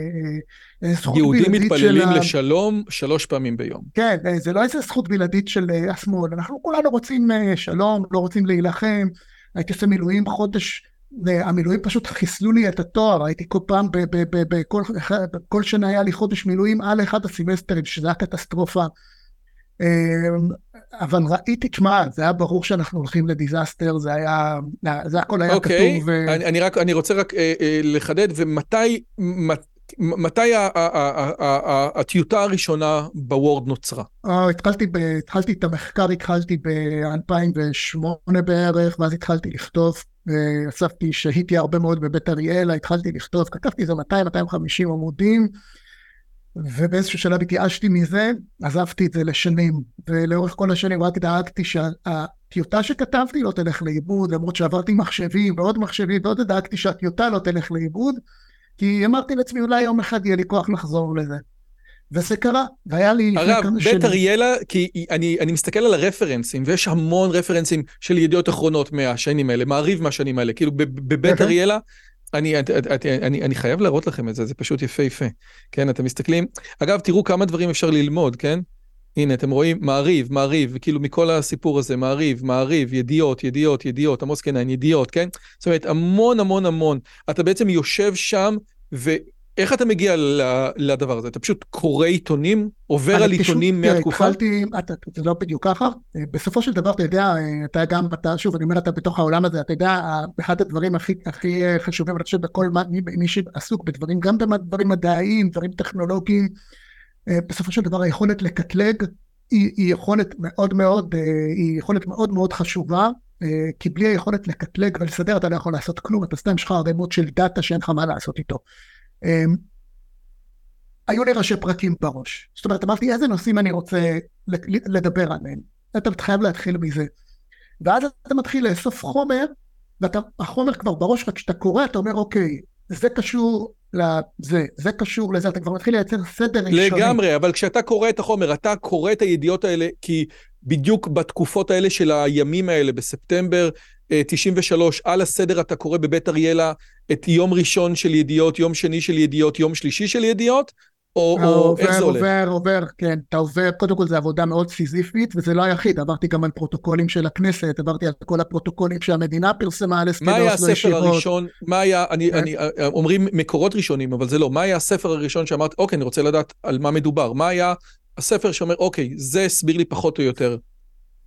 יהודים מתפללים לשלום שלוש פעמים ביום. כן, זה לא איזה זכות בלעדית של השמאל, אנחנו כולנו רוצים שלום, לא רוצים להילחם, הייתי עושה מילואים חודש, המילואים פשוט חיסלו לי את התואר, הייתי כל פעם, כל שנה היה לי חודש מילואים על אחד הסמסטרים, שזה היה קטסטרופה, אבל ראיתי, תשמע, זה היה ברור שאנחנו הולכים לדיזסטר, זה היה, זה הכל היה כתוב. אוקיי, אני רוצה רק לחדד, ומתי, מתי הטיוטה הראשונה בוורד נוצרה? התחלתי את המחקר, התחלתי ב-אלפיים ושמונה בערך, ואז התחלתי לכתוב, אספתי שהיתי הרבה מאוד בבית אריאלה, התחלתי לכתוב, כתבתי איזה מאתיים עד מאתיים וחמישים עמודים, ובאיזשהו שלב התייאשתי מזה, עזבתי את זה לשנים, ולאורך כל השנים רק דאגתי שהטיוטה שכתבתי לא תלך לאיבוד, למרות שעברתי מחשבים ועוד מחשבים, ועוד דאגתי שהטיוטה לא תלך לאיבוד, כי אמרתי לעצמי אולי יום אחד יהיה לי כוח לחזור לזה. וזה קרה, והיה לי... הרב, בית אריאלה, כי אני, אני מסתכל על הרפרנסים, ויש המון רפרנסים של ידיעות אחרונות מהשנים האלה, מעריב מהשנים האלה, כאילו בבית אריאלה, אני, אני, אני, אני חייב להראות לכם את זה, זה פשוט יפה יפה, כן, אתם מסתכלים, אגב, תראו כמה דברים אפשר ללמוד, כן? הנה, אתם רואים, מעריב, מעריב, כאילו מכל הסיפור הזה, מעריב, מעריב, ידיעות, ידיעות, ידיעות, עמוס קנן, ידיעות, כן? זאת אומרת, המון, המון, המון, אתה בעצם יושב שם ו... איך אתה מגיע לדבר הזה? אתה פשוט קורא עיתונים, עובר על עיתונים מהתקופה? זה לא בדיוק ככה. בסופו של דבר, אתה יודע, אתה גם, שוב, אני אומר, אתה בתוך העולם הזה, אתה יודע, אחד הדברים הכי חשובים, אני חושב, בכל מי שעסוק בדברים, גם בדברים מדעיים, דברים טכנולוגיים, בסופו של דבר, היכולת לקטלג, היא יכולת מאוד מאוד, היא יכולת מאוד מאוד חשובה, כי בלי היכולת לקטלג ולסדר, אתה לא יכול לעשות כלום, אתה סתם יש לך הרמות של דאטה שאין לך מה לעשות איתו. Um, היו לי ראשי פרקים בראש, זאת אומרת, אמרתי איזה נושאים אני רוצה לדבר עליהם, אתה חייב להתחיל מזה, ואז אתה מתחיל לאסוף חומר, והחומר כבר בראש, רק כשאתה קורא אתה אומר אוקיי, זה קשור לזה, זה קשור לזה, אתה כבר מתחיל לייצר סדר ראשוני. לגמרי, אבל כשאתה קורא את החומר, אתה קורא את הידיעות האלה, כי בדיוק בתקופות האלה של הימים האלה, בספטמבר, תשעים ושלוש, על הסדר אתה קורא בבית אריאלה את יום ראשון של ידיעות, יום שני של ידיעות, יום שלישי של ידיעות, או, או, או איך זה עולה? עובר, עובר, כן, אתה עובר, קודם כל זה עבודה מאוד סיזיפית, וזה לא היחיד, עברתי גם על פרוטוקולים של הכנסת, עברתי על כל הפרוטוקולים שהמדינה פרסמה על הספר הראשון. מה היה הספר הראשון, מה היה, אני, אני, אומרים מקורות ראשונים, אבל זה לא, מה היה הספר הראשון שאמרת, אוקיי, אני רוצה לדעת על מה מדובר, מה היה הספר שאומר, אוקיי, זה הסביר לי פחות או יותר.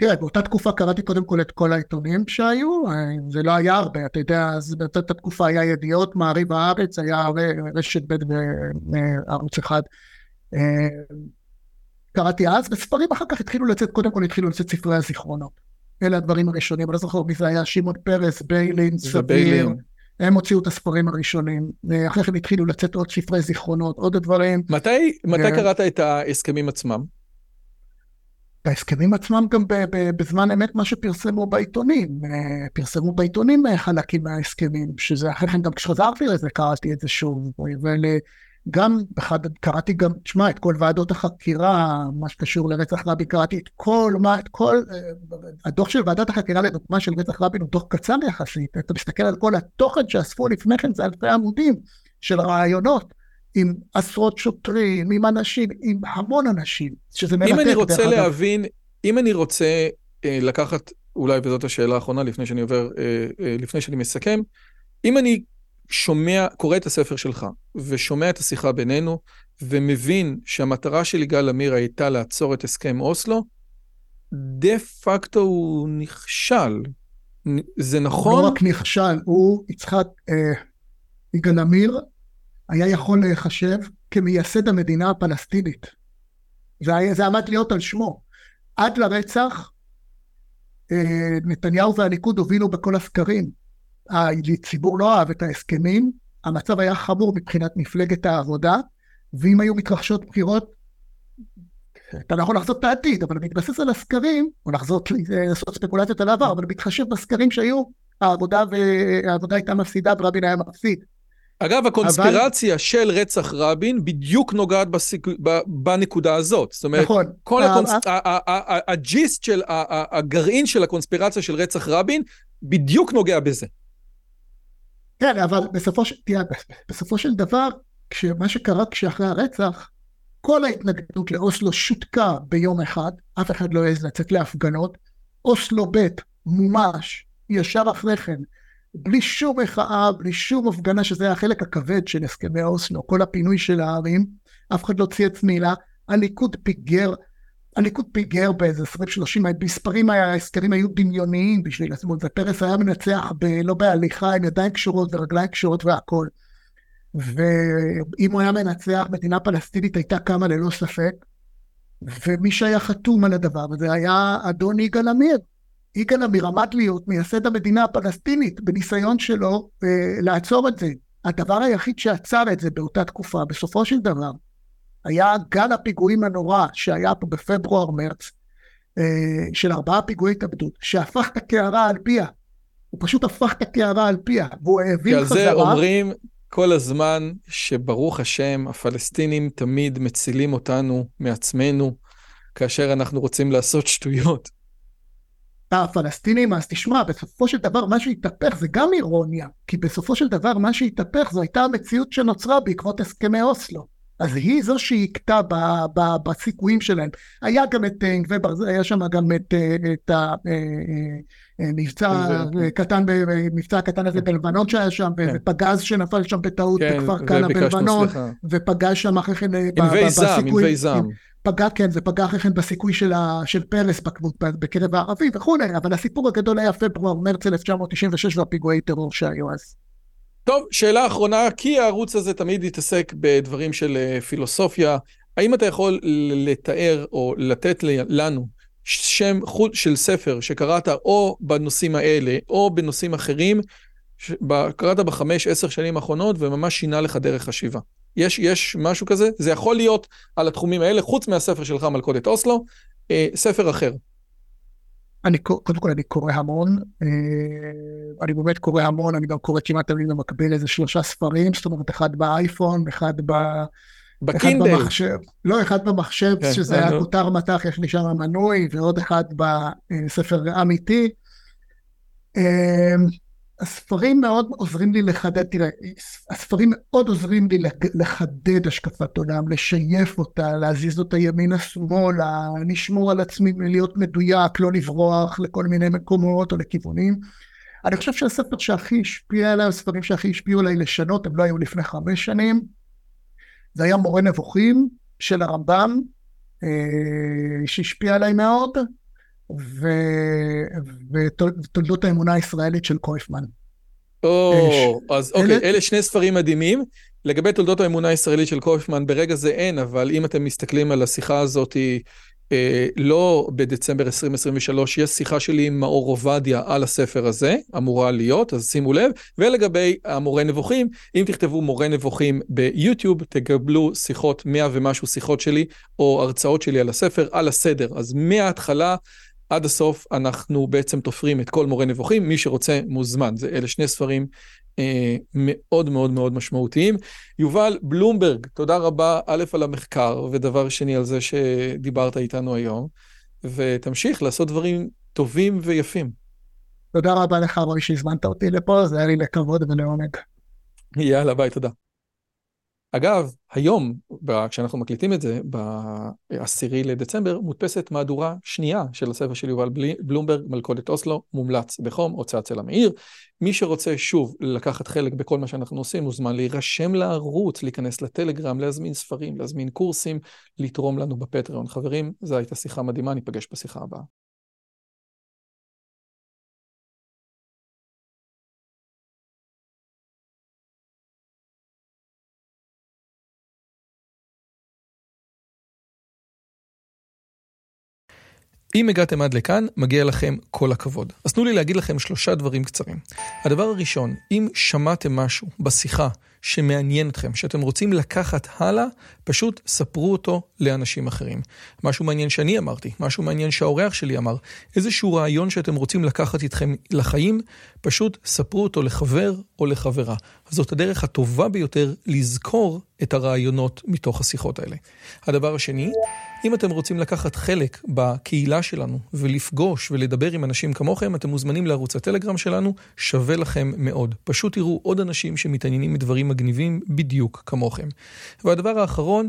תראה, באותה תקופה קראתי קודם כל את כל העיתונים שהיו, זה לא היה הרבה, אתה יודע, אז באותה תקופה היה ידיעות, מעריב הארץ, היה רשת בית וערוץ אחד. קראתי אז, וספרים אחר כך התחילו לצאת, קודם כל התחילו לצאת ספרי הזיכרונות. אלה הדברים הראשונים, אני לא זוכר מי זה היה, שמעון פרס, ביילין, סביר, הם הוציאו את הספרים הראשונים, אחרי כן התחילו לצאת עוד ספרי זיכרונות, עוד הדברים. מתי, מתי קראת את ההסכמים עצמם? ההסכמים עצמם גם בזמן אמת מה שפרסמו בעיתונים, פרסמו בעיתונים חלקים מההסכמים, שזה אחרי כן גם כשחזרתי לזה קראתי את זה שוב, וגם קראתי גם, תשמע, את כל ועדות החקירה, מה שקשור לרצח רבין, קראתי את כל, מה, את כל, הדוח של ועדת החקירה לדוגמה של רצח רבין הוא דוח קצר יחסית, אתה מסתכל על כל התוכן שאספו לפני כן, זה אלפי עמודים של רעיונות, עם עשרות שוטרים, עם אנשים, עם המון אנשים, שזה מלתק. אם אני רוצה להבין, אם אני רוצה אה, לקחת, אולי בזאת השאלה האחרונה, לפני שאני עובר, אה, אה, לפני שאני מסכם, אם אני שומע, קורא את הספר שלך, ושומע את השיחה בינינו, ומבין שהמטרה של יגאל עמיר הייתה לעצור את הסכם אוסלו, דה פקטו הוא נכשל. זה נכון? לא רק נכשל, הוא יצחק אה, יגאל עמיר, היה יכול להיחשב כמייסד המדינה הפלסטינית. זה, היה, זה עמד להיות על שמו. עד לרצח, נתניהו והליכוד הובילו בכל הסקרים. הציבור לא אהב את ההסכמים, המצב היה חמור מבחינת מפלגת העבודה, ואם היו מתרחשות בחירות, אתה לא יכול לחזות את העתיד, אבל מתבסס על הסקרים, או לחזות לעשות ספקולציות על העבר, אבל מתחשב בסקרים שהיו, העבודה, והעבודה הייתה מפסידה, ורבין היה מפסיד. אגב, הקונספירציה אבל... של רצח רבין בדיוק נוגעת בסיק... בנקודה הזאת. זאת אומרת, נכון. כל הקונס... הג'יסט של הגרעין של הקונספירציה של רצח רבין בדיוק נוגע בזה. כן, אבל בסופו של, תראה, בסופו של דבר, מה שקרה כשאחרי הרצח, כל ההתנגדות לאוסלו שותקה ביום אחד, אף אחד לא יעז לצאת להפגנות, אוסלו ב' מומש, ישר אחרי כן, בלי שום מחאה, בלי שום הפגנה, שזה היה החלק הכבד של הסכמי אוסלו, כל הפינוי של הערים, אף אחד לא צייץ מילה, הליכוד פיגר, הליכוד פיגר באיזה עשרים שלושים, בספרים ההסקרים היו דמיוניים בשביל עצמות, ופרס היה מנצח ב, לא בהליכה, עם ידיים קשורות ורגליים קשורות והכל, ואם הוא היה מנצח, מדינה פלסטינית הייתה קמה ללא ספק, ומי שהיה חתום על הדבר, וזה היה אדון יגאל עמיר, יגאל עמיר עמד להיות מייסד המדינה הפלסטינית בניסיון שלו אה, לעצור את זה. הדבר היחיד שעצר את זה באותה תקופה, בסופו של דבר, היה גל הפיגועים הנורא שהיה פה בפברואר-מרץ, אה, של ארבעה פיגועי התאבדות, שהפך את הקערה על פיה. הוא פשוט הפך את הקערה על פיה, והוא העביר חזרה. כי על זה אומרים, כל הזמן שברוך השם, הפלסטינים תמיד מצילים אותנו מעצמנו, כאשר אנחנו רוצים לעשות שטויות. הפלסטינים, אז תשמע, בסופו של דבר מה שהתהפך זה גם אירוניה, כי בסופו של דבר מה שהתהפך זו הייתה המציאות שנוצרה בעקבות הסכמי אוסלו. אז היא זו שהקטה בסיכויים שלהם. היה גם את טנק וברזל, היה שם גם את, את המבצע קטן, מבצע קטן הזה בלבנון שהיה שם, ופגז שנפל שם בטעות בכפר קנה בלבנון, ופגז שם אחרי כן בסיכוי, פגע, כן, זה פגע אחרי כן בסיכוי של פרס בקרב הערבים וכו', אבל הסיפור הגדול היה פברואר מרץ אלף תשע מאות תשעים ושש והפיגועי טרור שהיו אז. טוב, שאלה אחרונה, כי הערוץ הזה תמיד יתעסק בדברים של פילוסופיה, האם אתה יכול לתאר או לתת לנו שם חוץ של ספר שקראת או בנושאים האלה או בנושאים אחרים, קראת בחמש, עשר שנים האחרונות וממש שינה לך דרך חשיבה? יש, יש משהו כזה? זה יכול להיות על התחומים האלה, חוץ מהספר שלך מלכודת אוסלו, ספר אחר. אני, קודם כל אני קורא המון, אני באמת קורא המון, אני גם קורא כמעט תמיד במקביל איזה שלושה ספרים, זאת אומרת אחד באייפון, אחד במחשב, לא אחד במחשב שזה הכותר מתח, יש לי שם המנוי, ועוד אחד בספר אמיתי. הספרים מאוד עוזרים לי לחדד, תראה, הספרים מאוד עוזרים לי לחדד השקפת עולם, לשייף אותה, להזיז אותה ימין השמאלה, לשמור על עצמי, להיות מדויק, לא לברוח לכל מיני מקומות או לכיוונים. אני חושב שהספר שהכי השפיע עליי, הספרים שהכי השפיעו עליי לשנות, הם לא היו לפני חמש שנים, זה היה מורה נבוכים של הרמב"ם, שהשפיע עליי מאוד, ותולדות האמונה הישראלית של קויפמן. או, אז אוקיי, אלה שני ספרים מדהימים. לגבי תולדות האמונה הישראלית של קויפמן, ברגע זה אין, אבל אם אתם מסתכלים על השיחה הזאת, לא בדצמבר עשרים עשרים ושלוש, יש שיחה שלי עם מאור עובדיה על הספר הזה, אמורה להיות, אז שימו לב. ולגבי המורה נבוכים, אם תכתבו מורה נבוכים ביוטיוב, תקבלו שיחות, מאה ומשהו שיחות שלי, או הרצאות שלי על הספר, על הסדר. אז מההתחלה עד הסוף אנחנו בעצם תופרים את כל מורה נבוכים, מי שרוצה מוזמן. זה אלה שני ספרים אה, מאוד מאוד מאוד משמעותיים. יובל בלומברג, תודה רבה א' על המחקר, ודבר שני על זה שדיברת איתנו היום, ותמשיך לעשות דברים טובים ויפים. תודה רבה לך רואי שהזמנת אותי לפה, זה היה לי לכבוד ולעונג. יאללה ביי, תודה. אגב, היום, כשאנחנו מקליטים את זה, בעשירי לדצמבר, מודפסת מהדורה שנייה של הספר של יובל בלומברג, מלכודת אוסלו, מומלץ בחום, הוצאת סלע מאיר. מי שרוצה שוב לקחת חלק בכל מה שאנחנו עושים, מוזמן להירשם לערוץ, להיכנס לטלגרם, להזמין ספרים, להזמין קורסים, לתרום לנו בפטריון. חברים, זו הייתה שיחה מדהימה, ניפגש בשיחה הבאה. אם הגעתם עד לכאן, מגיע לכם כל הכבוד. אז תנו לי להגיד לכם שלושה דברים קצרים. הדבר הראשון, אם שמעתם משהו בשיחה שמעניין אתכם, שאתם רוצים לקחת הלאה, פשוט ספרו אותו לאנשים אחרים. משהו מעניין שאני אמרתי, משהו מעניין שהאורח שלי אמר, איזשהו רעיון שאתם רוצים לקחת איתכם לחיים, פשוט ספרו אותו לחבר או לחברה. זאת הדרך הטובה ביותר לזכור את הרעיונות מתוך השיחות האלה. הדבר השני, אם אתם רוצים לקחת חלק בקהילה שלנו ולפגוש ולדבר עם אנשים כמוכם, אתם מוזמנים לערוץ הטלגרם שלנו, שווה לכם מאוד. פשוט תראו עוד אנשים שמתעניינים מדברים מגניבים בדיוק כמוכם. והדבר האחרון,